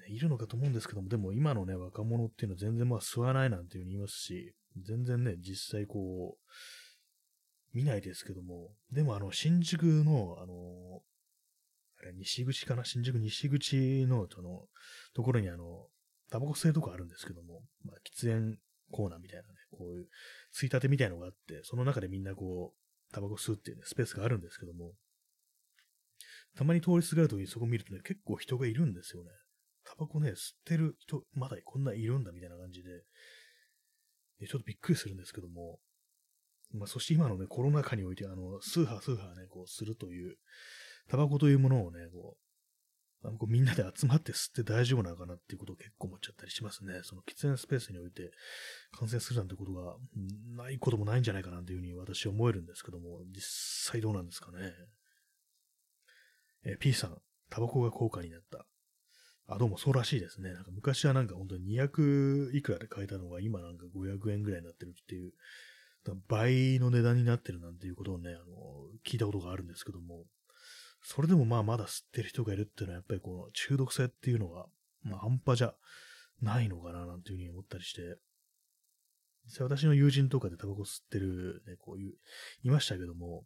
いるのかと思うんですけども、でも今のね、若者っていうのは全然まあ吸わないなんていうふうに言いますし、全然ね、実際こう、見ないですけども、でも新宿の、あれ、西口かな、新宿西口の、ところにタバコ吸えるとこあるんですけども、まあ、喫煙、コーナーみたいなね、こういう吸い立てみたいのがあって、その中でみんなこう、タバコ吸うっていうね、スペースがあるんですけども、たまに通り過ぎるときにそこ見るとね、結構人がいるんですよね。タバコね、吸ってる人、まだこんないるんだみたいな感じで、ちょっとびっくりするんですけども、まあ、そして今のね、コロナ禍において、スーハースーハーね、こうするという、タバコというものをね、こうみんなで集まって吸って大丈夫なのかなっていうことを結構思っちゃったりしますね。その喫煙スペースにおいて感染するなんてことがないこともないんじゃないかなっていうふうに私は思えるんですけども、実際どうなんですかね。P さん、タバコが高価になった。あ、どうもそうらしいですね。なんか昔はなんか本当に200いくらで買えたのが今なんか500円ぐらいになってるっていう、倍の値段になってるなんていうことをね、聞いたことがあるんですけども、それでもまあまだ吸ってる人がいるっていうのはやっぱりこの中毒性っていうのがまあ半端じゃないのかななんていうふうに思ったりして、私の友人とかでタバコ吸ってるね、こういう、いましたけども、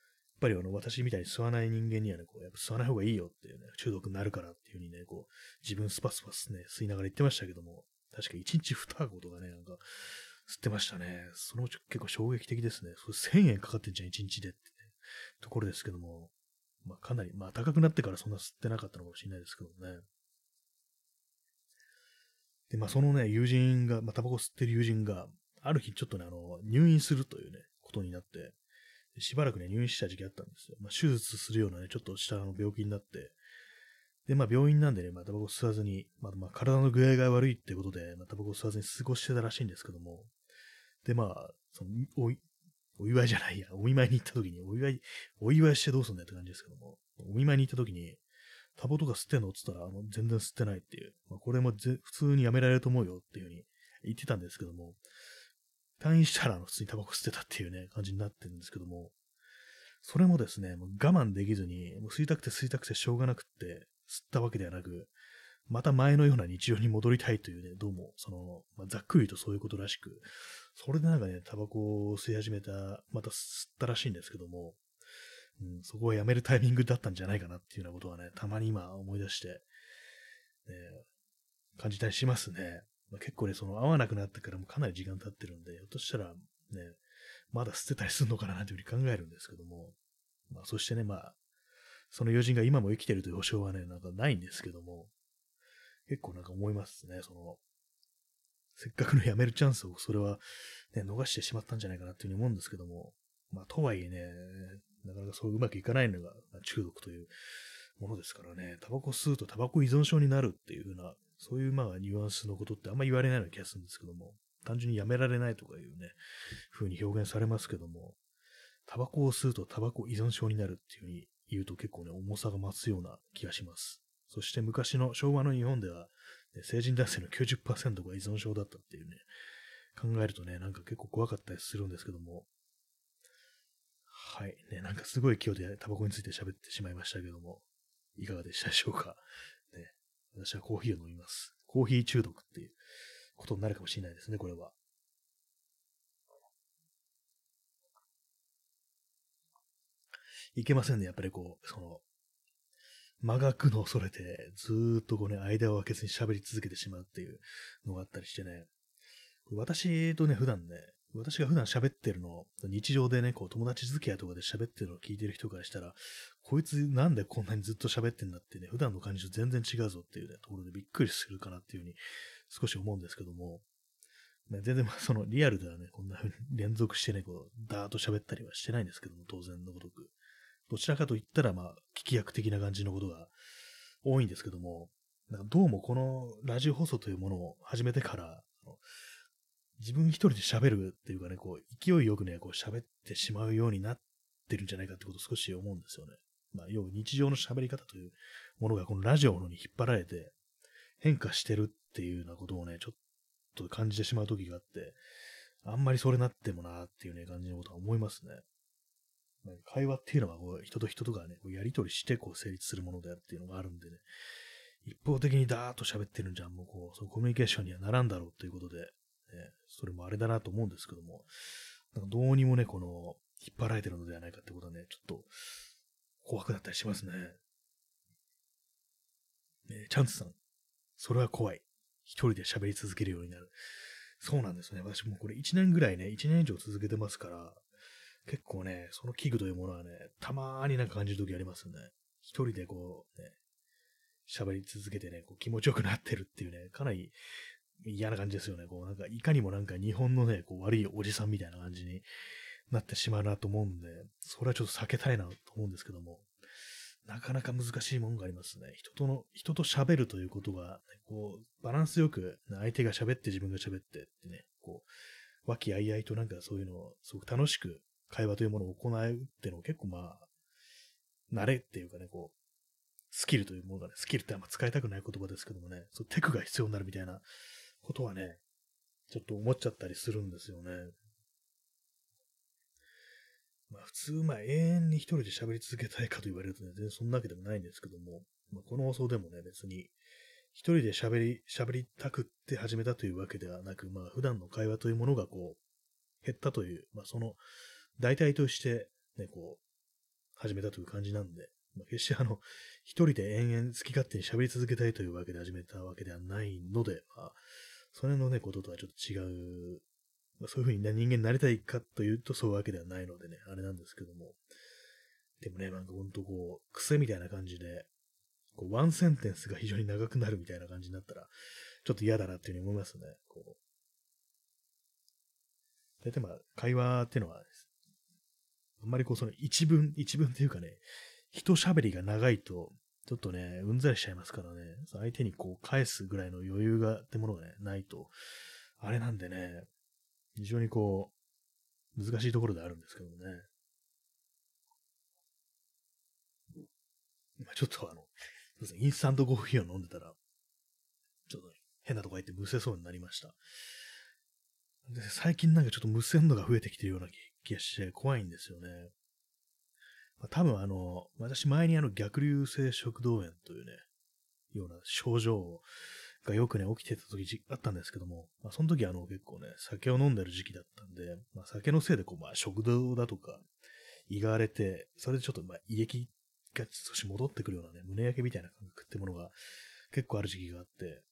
やっぱり私みたいに吸わない人間にはね、こうやっぱ吸わない方がいいよっていうね、中毒になるからっていうふうにね、こう自分スパスパスね、吸いながら言ってましたけども、確か1日2箱とかね、なんか吸ってましたね。そのうち結構衝撃的ですね。それ1000円かかってんじゃん、1日でって、ね、ところですけども、まあ、かなり、まあ、高くなってからそんな吸ってなかったのかもしれないですけどね。で、まあ、そのね、友人が、まあ、タバコ吸ってる友人が、ある日ちょっとね、入院するというね、ことになって、しばらくね、入院した時期あったんですよ。まあ、手術するようなね、ちょっとした病気になって、で、まあ、病院なんでね、まあ、タバコ吸わずに、まあ、体の具合が悪いってことで、まあ、タバコ吸わずに過ごしてたらしいんですけども、で、まあ、お見舞いに行った時に、お祝いしてどうすんだよって感じですけども、お見舞いに行った時に、タバコとか吸ってんのって言ったら、全然吸ってないっていう、まあ、これも普通にやめられると思うよっていうふうに言ってたんですけども、退院したら普通にタバコ吸ってたっていうね、感じになってるんですけども、それもですね、もう我慢できずに、もう吸いたくてしょうがなくって、吸ったわけではなく、また前のような日常に戻りたいというね、どうも、まあ、ざっくりとそういうことらしく、それでなんかね、タバコを吸い始めた、また吸ったらしいんですけども、うん、そこはやめるタイミングだったんじゃないかなっていうようなことはね、たまに今思い出して、感じたりしますね。まあ、結構ね、合わなくなってからもかなり時間経ってるんで、ひょっとしたらね、まだ捨てたりするのかななんていうふうに考えるんですけども、まあ、そしてね、まあ、その友人が今も生きてるという保証はね、なんかないんですけども、結構なんか思いますね、せっかくの辞めるチャンスをそれは、ね、逃してしまったんじゃないかなっていうふうに思うんですけども、まあ、とはいえね、なかなかそううまくいかないのが中毒というものですからね、タバコ吸うとタバコ依存症になるっていうふうな、そういうまあニュアンスのことってあんまり言われないような気がするんですけども、単純にやめられないとかいうね、ふうに表現されますけども、タバコを吸うとタバコ依存症になるっていうふうに言うと結構ね、重さが増すような気がします。そして昔の昭和の日本では、ね、成人男性の 90% が依存症だったっていうね、考えるとね、なんか結構怖かったりするんですけども、はい。ね、なんかすごい勢いでタバコについて喋ってしまいましたけども、いかがでしたでしょうか。ね、私はコーヒーを飲みます。コーヒー中毒っていうことになるかもしれないですね、これは。いけませんね、やっぱりこう、間が空くのを恐れて、ずーっとこうね、間を空けずに喋り続けてしまうっていうのがあったりしてね。私が普段喋ってるのを、日常でね、こう友達付き合いとかで喋ってるのを聞いてる人からしたら、こいつなんでこんなにずっと喋ってんだってね、普段の感じと全然違うぞっていうね、ところでびっくりするかなっていうふうに少し思うんですけども、ね、全然まあリアルではね、こんなふうに連続してね、こう、ダーッと喋ったりはしてないんですけども、当然のごとく。どちらかといったら、まあ、聞き役的な感じのことが多いんですけども、なんかどうもこのラジオ放送というものを始めてから、自分一人で喋るっていうかね、こう、勢いよくね、こう喋ってしまうようになってるんじゃないかってことを少し思うんですよね。まあ、要は日常の喋り方というものがこのラジオのに引っ張られて変化してるっていうようなことをね、ちょっと感じてしまう時があって、あんまりそれなってもなーっていうね、感じのことは思いますね。なんか会話っていうのはこう人と人とがね、こうやり取りしてこう成立するものであるっていうのがあるんでね、一方的にダーッと喋ってるんじゃん、もうこう、そのコミュニケーションにはならんだろうということで、それもあれだなと思うんですけども、なんかどうにもね、この、引っ張られてるのではないかってことはね、ちょっと、怖くなったりしますね。チャンツさん、それは怖い。一人で喋り続けるようになる。そうなんですね。私もこれ1年ぐらいね、1年以上続けてますから、結構ね、その器具というものはね、たまーになんか感じるときありますね。一人でこう、ね、喋り続けてね、こう気持ちよくなってるっていうね、かなり、嫌な感じですよね。こうなんかいかにもなんか日本のね、こう悪いおじさんみたいな感じになってしまうなと思うんで、それはちょっと避けたいなと思うんですけども、なかなか難しいものがありますね。人と喋るということが、ね、こうバランスよく相手が喋って自分が喋ってってね、こう和気あいあいとなんかそういうのをすごく楽しく会話というものを行うっていうのを結構まあ慣れっていうかね、こうスキルというものがね、スキルってあんま使いたくない言葉ですけどもね、そうテクが必要になるみたいな。ことはね、ちょっと思っちゃったりするんですよね。まあ普通、まあ永遠に一人で喋り続けたいかと言われるとね、全然そんなわけでもないんですけども、まあ、この放送でもね、別に一人で喋りたくって始めたというわけではなく、まあ普段の会話というものがこう、減ったという、まあその代替としてね、こう、始めたという感じなんで、まあ、決して一人で延々好き勝手に喋り続けたいというわけで始めたわけではないので、まあそれのね、こととはちょっと違う、まあ、そういうふうに、ね、人間になりたいかというとそういうわけではないのでね、あれなんですけども。でもね、なんかほんとこう、癖みたいな感じで、こうワンセンテンスが非常に長くなるみたいな感じになったら、ちょっと嫌だなっていうふうに思いますね。こう大体まあ、会話っていうのは、あんまりこう、その一文っていうかね、人喋りが長いと、ちょっとね、うんざりしちゃいますからね、相手にこう、返すぐらいの余裕が、ってものがね、ないと、あれなんでね、非常にこう、難しいところであるんですけどね。ちょっとインスタントコーヒーを飲んでたら、ちょっと変なとこ入ってむせそうになりました。で最近なんかちょっとむせんのが増えてきてるような気がして怖いんですよね。まあ、多分私前に逆流性食道炎というね、ような症状がよくね、起きてた時あったんですけども、まあ、その時結構ね、酒を飲んでる時期だったんで、まあ、酒のせいでこう、まあ、食道だとか、胃が荒れて、それでちょっとまあ胃液が少し戻ってくるようなね、胸焼けみたいな感覚ってものが結構ある時期があって、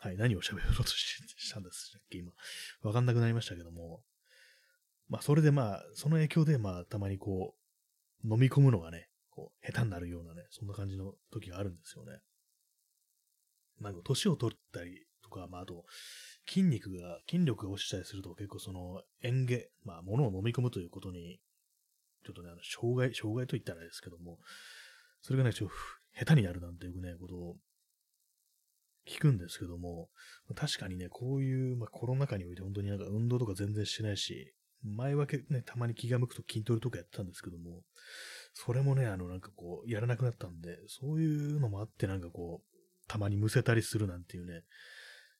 はい、何を喋ろうとしたんですっけ、今。わかんなくなりましたけども。まあ、それでまあ、その影響でまあ、たまにこう、飲み込むのがね、こう、下手になるようなね、そんな感じの時があるんですよね。なんか、年を取ったりとか、まあ、あと、筋力が落ちたりすると、結構その、嚥下、まあ、物を飲み込むということに、ちょっとね、障害と言ったらですけども、それがね、ちょっと、下手になるなんていうね、ことを、聞くんですけども、確かにね、こういう、まあ、コロナ禍において本当になんか運動とか全然してないし、前はね、たまに気が向くと筋トレとかやってたんですけども、それもね、なんかこう、やらなくなったんで、そういうのもあってなんかこう、たまにむせたりするなんていうね、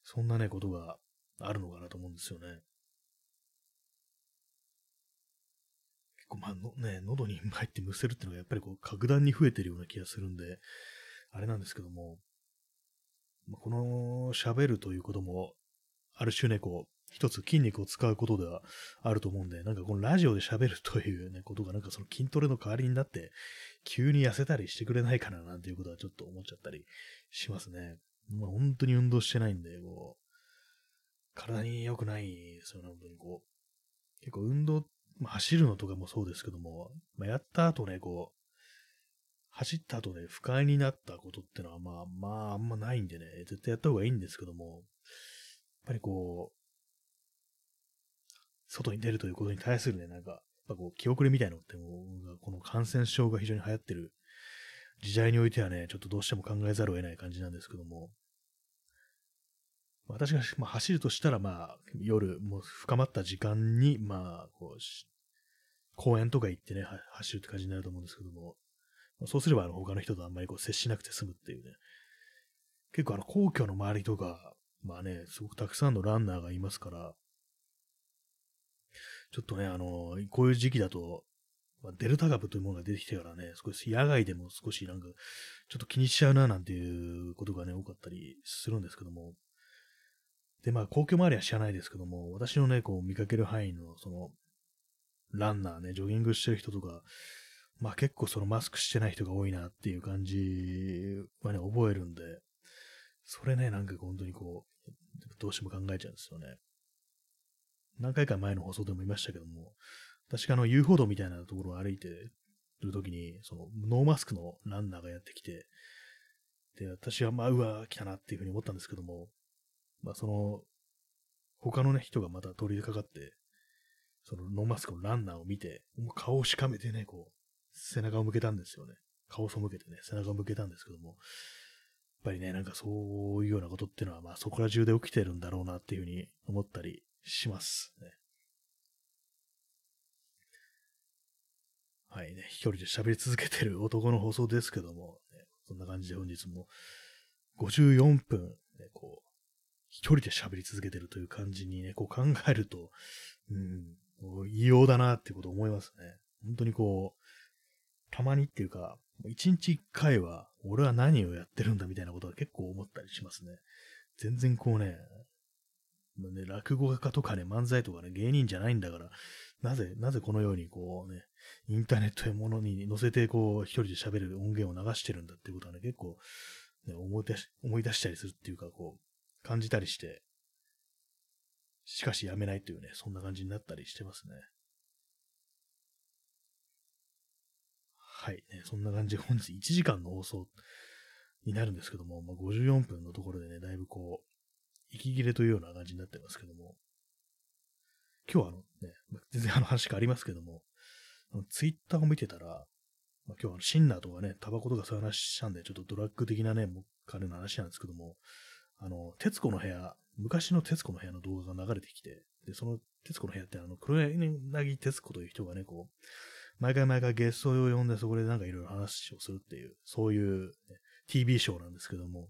そんなね、ことがあるのかなと思うんですよね。結構まあね、喉に入ってむせるっていうのがやっぱりこう、格段に増えてるような気がするんで、あれなんですけども、この喋るということも、ある種ね、こう、一つ筋肉を使うことではあると思うんで、なんかこのラジオで喋るというね、ことがなんかその筋トレの代わりになって、急に痩せたりしてくれないかななんていうことはちょっと思っちゃったりしますね。まあ本当に運動してないんで、こう、体に良くないですよね、本当にこう。結構運動、まあ走るのとかもそうですけども、まあやった後ね、こう、走った後で不快になったことってのはまああんまないんでね、絶対やった方がいいんですけども、やっぱりこう、外に出るということに対するね、なんか、やっぱこう、気遅れみたいなのってこの感染症が非常に流行ってる時代においてはね、ちょっとどうしても考えざるを得ない感じなんですけども、私がまあ走るとしたらまあ、夜、もう深まった時間に、まあ、こう、公園とか行ってね、走るって感じになると思うんですけども、そうすれば他の人とあんまりこう接しなくて済むっていうね。結構皇居の周りとか、まあね、すごくたくさんのランナーがいますから、ちょっとね、こういう時期だと、まあ、デルタ株というものが出てきてからね、少し野外でも少しなんか、ちょっと気にしちゃうななんていうことがね、多かったりするんですけども。で、まあ皇居周りは知らないですけども、私のね、こう見かける範囲のその、ランナーね、ジョギングしてる人とか、まあ結構そのマスクしてない人が多いなっていう感じはね、覚えるんで、それね、なんか本当にこう、どうしても考えちゃうんですよね。何回か前の放送でも言いましたけども、確か遊歩道みたいなところを歩いてるときに、そのノーマスクのランナーがやってきて、で、私はまあ、うわ、来たなっていうふうに思ったんですけども、まあその、他のね、人がまた通りかかって、そのノーマスクのランナーを見て、もう顔をしかめてね、こう、背中を向けたんですよね。顔を背けてね、背中を向けたんですけども、やっぱりね、なんかそういうようなことっていうのは、まあそこら中で起きてるんだろうなっていうふうに思ったりしますね。はいね、一人で喋り続けてる男の放送ですけども、ね、そんな感じで本日も54分、ね、こう、一人で喋り続けてるという感じにね、こう考えると、異様だなっていうことを思いますね。本当にこう、たまにっていうか、一日一回は、俺は何をやってるんだみたいなことは結構思ったりしますね。全然こうね、落語家とかね、漫才とかね、芸人じゃないんだから、なぜこのようにこうね、インターネットやものに載せてこう、一人で喋る音源を流してるんだっていうことはね、結構、ね、思い出したりするっていうか、こう、感じたりして、しかしやめないというね、そんな感じになったりしてますね。はい、ね。そんな感じで本日1時間の放送になるんですけども、まあ、54分のところでね、だいぶこう、息切れというような感じになってますけども、今日は全然話がありますけども、ツイッターを見てたら、今日はシンナーとかね、タバコとかそういう話したんで、ちょっとドラッグ的なね、彼の話なんですけども、徹子の部屋、昔の徹子の部屋の動画が流れてきて、で、その徹子の部屋って黒柳徹子という人がね、こう、毎回ゲストを呼んでそこでなんかいろいろ話をするっていう、そういう、ね、TV ショーなんですけども、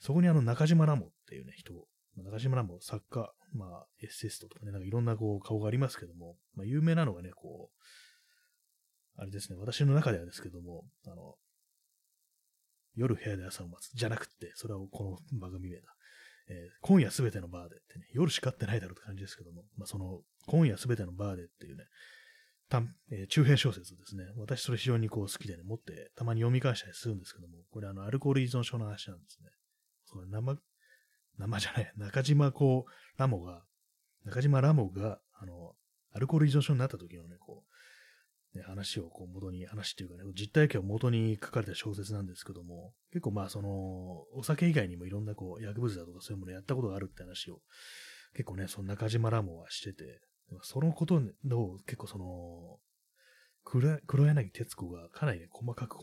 そこに中島ラモっていうね、人、中島ラモ作家、まあ、エッセイストとかね、なんかいろんなこう顔がありますけども、まあ、有名なのがね、こう、あれですね、私の中ではですけども、夜部屋で朝を待つじゃなくて、それはこの番組名だ。今夜すべてのバーでってね、夜しかってないだろうって感じですけども、まあ、その、今夜すべてのバーでっていうね、中編小説ですね。私それ非常にこう好きでね、持ってたまに読み返したりするんですけども、これアルコール依存症の話なんですね。それ生じゃない、中島ラモが、アルコール依存症になった時のね、こう、ね、話をこう元に、話っていうかね、実体験を元に書かれた小説なんですけども、結構まあその、お酒以外にもいろんなこう、薬物だとかそういうものやったことがあるって話を、結構ね、その中島ラモはしてて、そのことを結構その、黒柳徹子がかなりね、細かく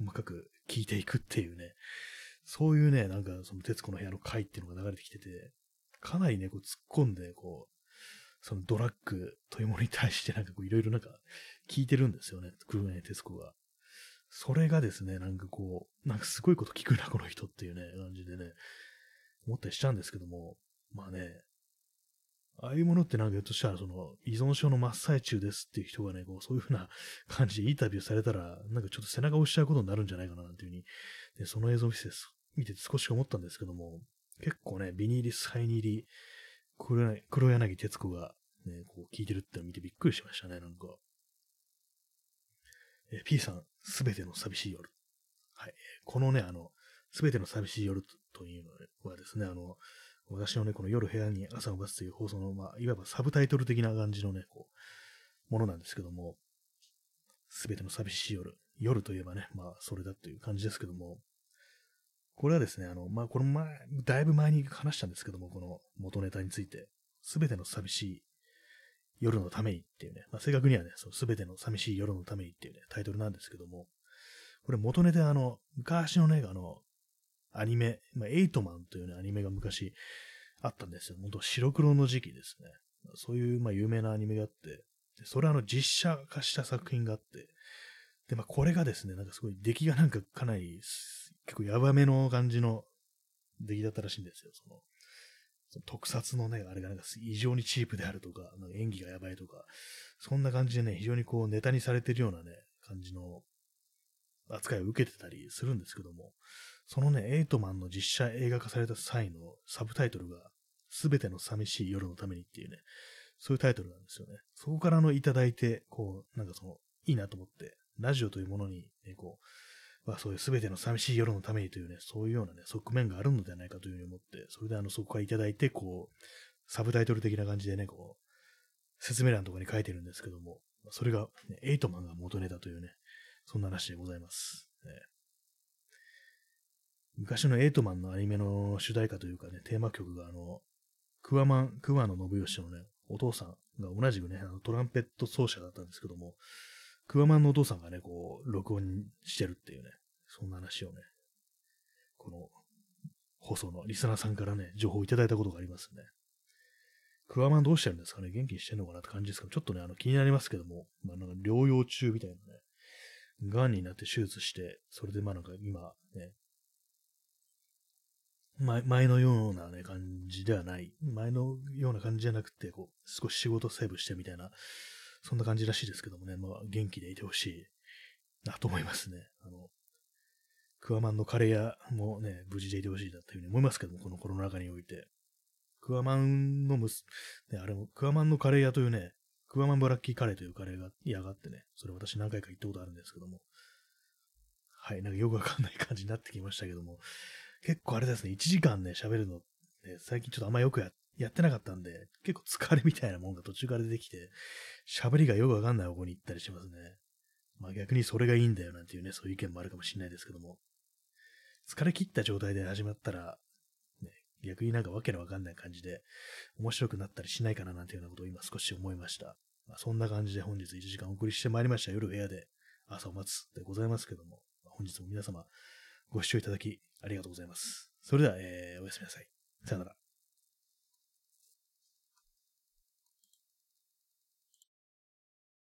聞いていくっていうね、そういうね、なんかその徹子の部屋の回っていうのが流れてきてて、かなりね、こう突っ込んで、こう、そのドラッグというものに対してなんかこういろいろなんか聞いてるんですよね、黒柳徹子が。それがですね、なんかこう、なんかすごいこと聞くな、この人っていうね、感じでね、思ったりしちゃうんですけども、まあね、ああいうものってなんか言うとしたら、その依存症の真っ最中ですっていう人がね、こうそういう風な感じでインタビューされたら、なんかちょっと背中を押しちゃうことになるんじゃないかなっていう風に、でその映像を見て少し思ったんですけども、結構ね、ビニ入り、サイン入り、黒柳徹子がね、こう聞いてるってのを見てびっくりしましたね、なんか。P さん、すべての寂しい夜。はい。このね、すべての寂しい夜というのはですね、私のね、この夜部屋に朝を待つという放送の、まあ、いわばサブタイトル的な感じのね、こう、ものなんですけども、すべての寂しい夜。夜といえばね、まあ、それだという感じですけども、これはですね、まあ、この前、だいぶ前に話したんですけども、この元ネタについて、すべての寂しい夜のためにっていうね、まあ、正確にはね、すべての寂しい夜のためにっていうね、タイトルなんですけども、これ元ネタ、昔のね、アニメ、まあ、エイトマンという、ね、アニメが昔あったんですよ。本当白黒の時期ですね。そういう、まあ、有名なアニメがあって、でそれは実写化した作品があって、で、まあ、これがですね、なんかすごい出来がなんかかなり、結構やばめの感じの出来だったらしいんですよ。その特撮のね、あれがなんか異常にチープであるとか、なんか演技がやばいとか、そんな感じでね、非常にこうネタにされてるようなね、感じの扱いを受けてたりするんですけども、そのね、エイトマンの実写映画化された際のサブタイトルが、すべての寂しい夜のためにっていうね、そういうタイトルなんですよね。そこからいただいて、こう、なんかいいなと思って、ラジオというものに、ね、こう、まあ、そういうすべての寂しい夜のためにというね、そういうようなね、側面があるのではないかというふうに思って、それでそこからいただいて、こう、サブタイトル的な感じでね、こう、説明欄とかに書いてるんですけども、それが、ね、エイトマンが元ネタというね、そんな話でございます。ね昔のエイトマンのアニメの主題歌というかね、テーマ曲が桑野信義のね、お父さんが同じくね、トランペット奏者だったんですけども、桑間のお父さんがね、こう、録音してるっていうね、そんな話をね、この放送のリスナーさんからね、情報をいただいたことがありますね。桑間どうしてるんですかね、元気にしてるのかなって感じですけど、ちょっとね、気になりますけども、まあ、なんか療養中みたいなね、癌になって手術して、それでまあなんか今ね、前のようなね、感じではない。前のような感じじゃなくて、こう、少し仕事セーブしてみたいな、そんな感じらしいですけどもね、まあ、元気でいてほしいなと思いますね。クワマンのカレー屋もね、無事でいてほしいなというふうに思いますけども、このコロナ禍において。クワマンのね、あれも、クワマンのカレー屋というね、クワマンブラッキーカレーというカレー屋があってね、それ私何回か行ったことあるんですけども。はい、なんかよくわかんない感じになってきましたけども、結構あれですね、1時間ね、喋るの、ね、最近ちょっとあんまよくやってなかったんで、結構疲れみたいなもんが途中から出てきて、喋りがよくわかんない方向に行ったりしますね。まあ逆にそれがいいんだよなんていうね、そういう意見もあるかもしれないですけども。疲れ切った状態で始まったら、ね、逆になんかわけのわかんない感じで面白くなったりしないかななんていうようなことを今少し思いました。まあ、そんな感じで本日1時間お送りしてまいりました。夜部屋で朝を待つでございますけども、本日も皆様ご視聴いただきありがとうございます。それでは、おやすみなさい。さよなら。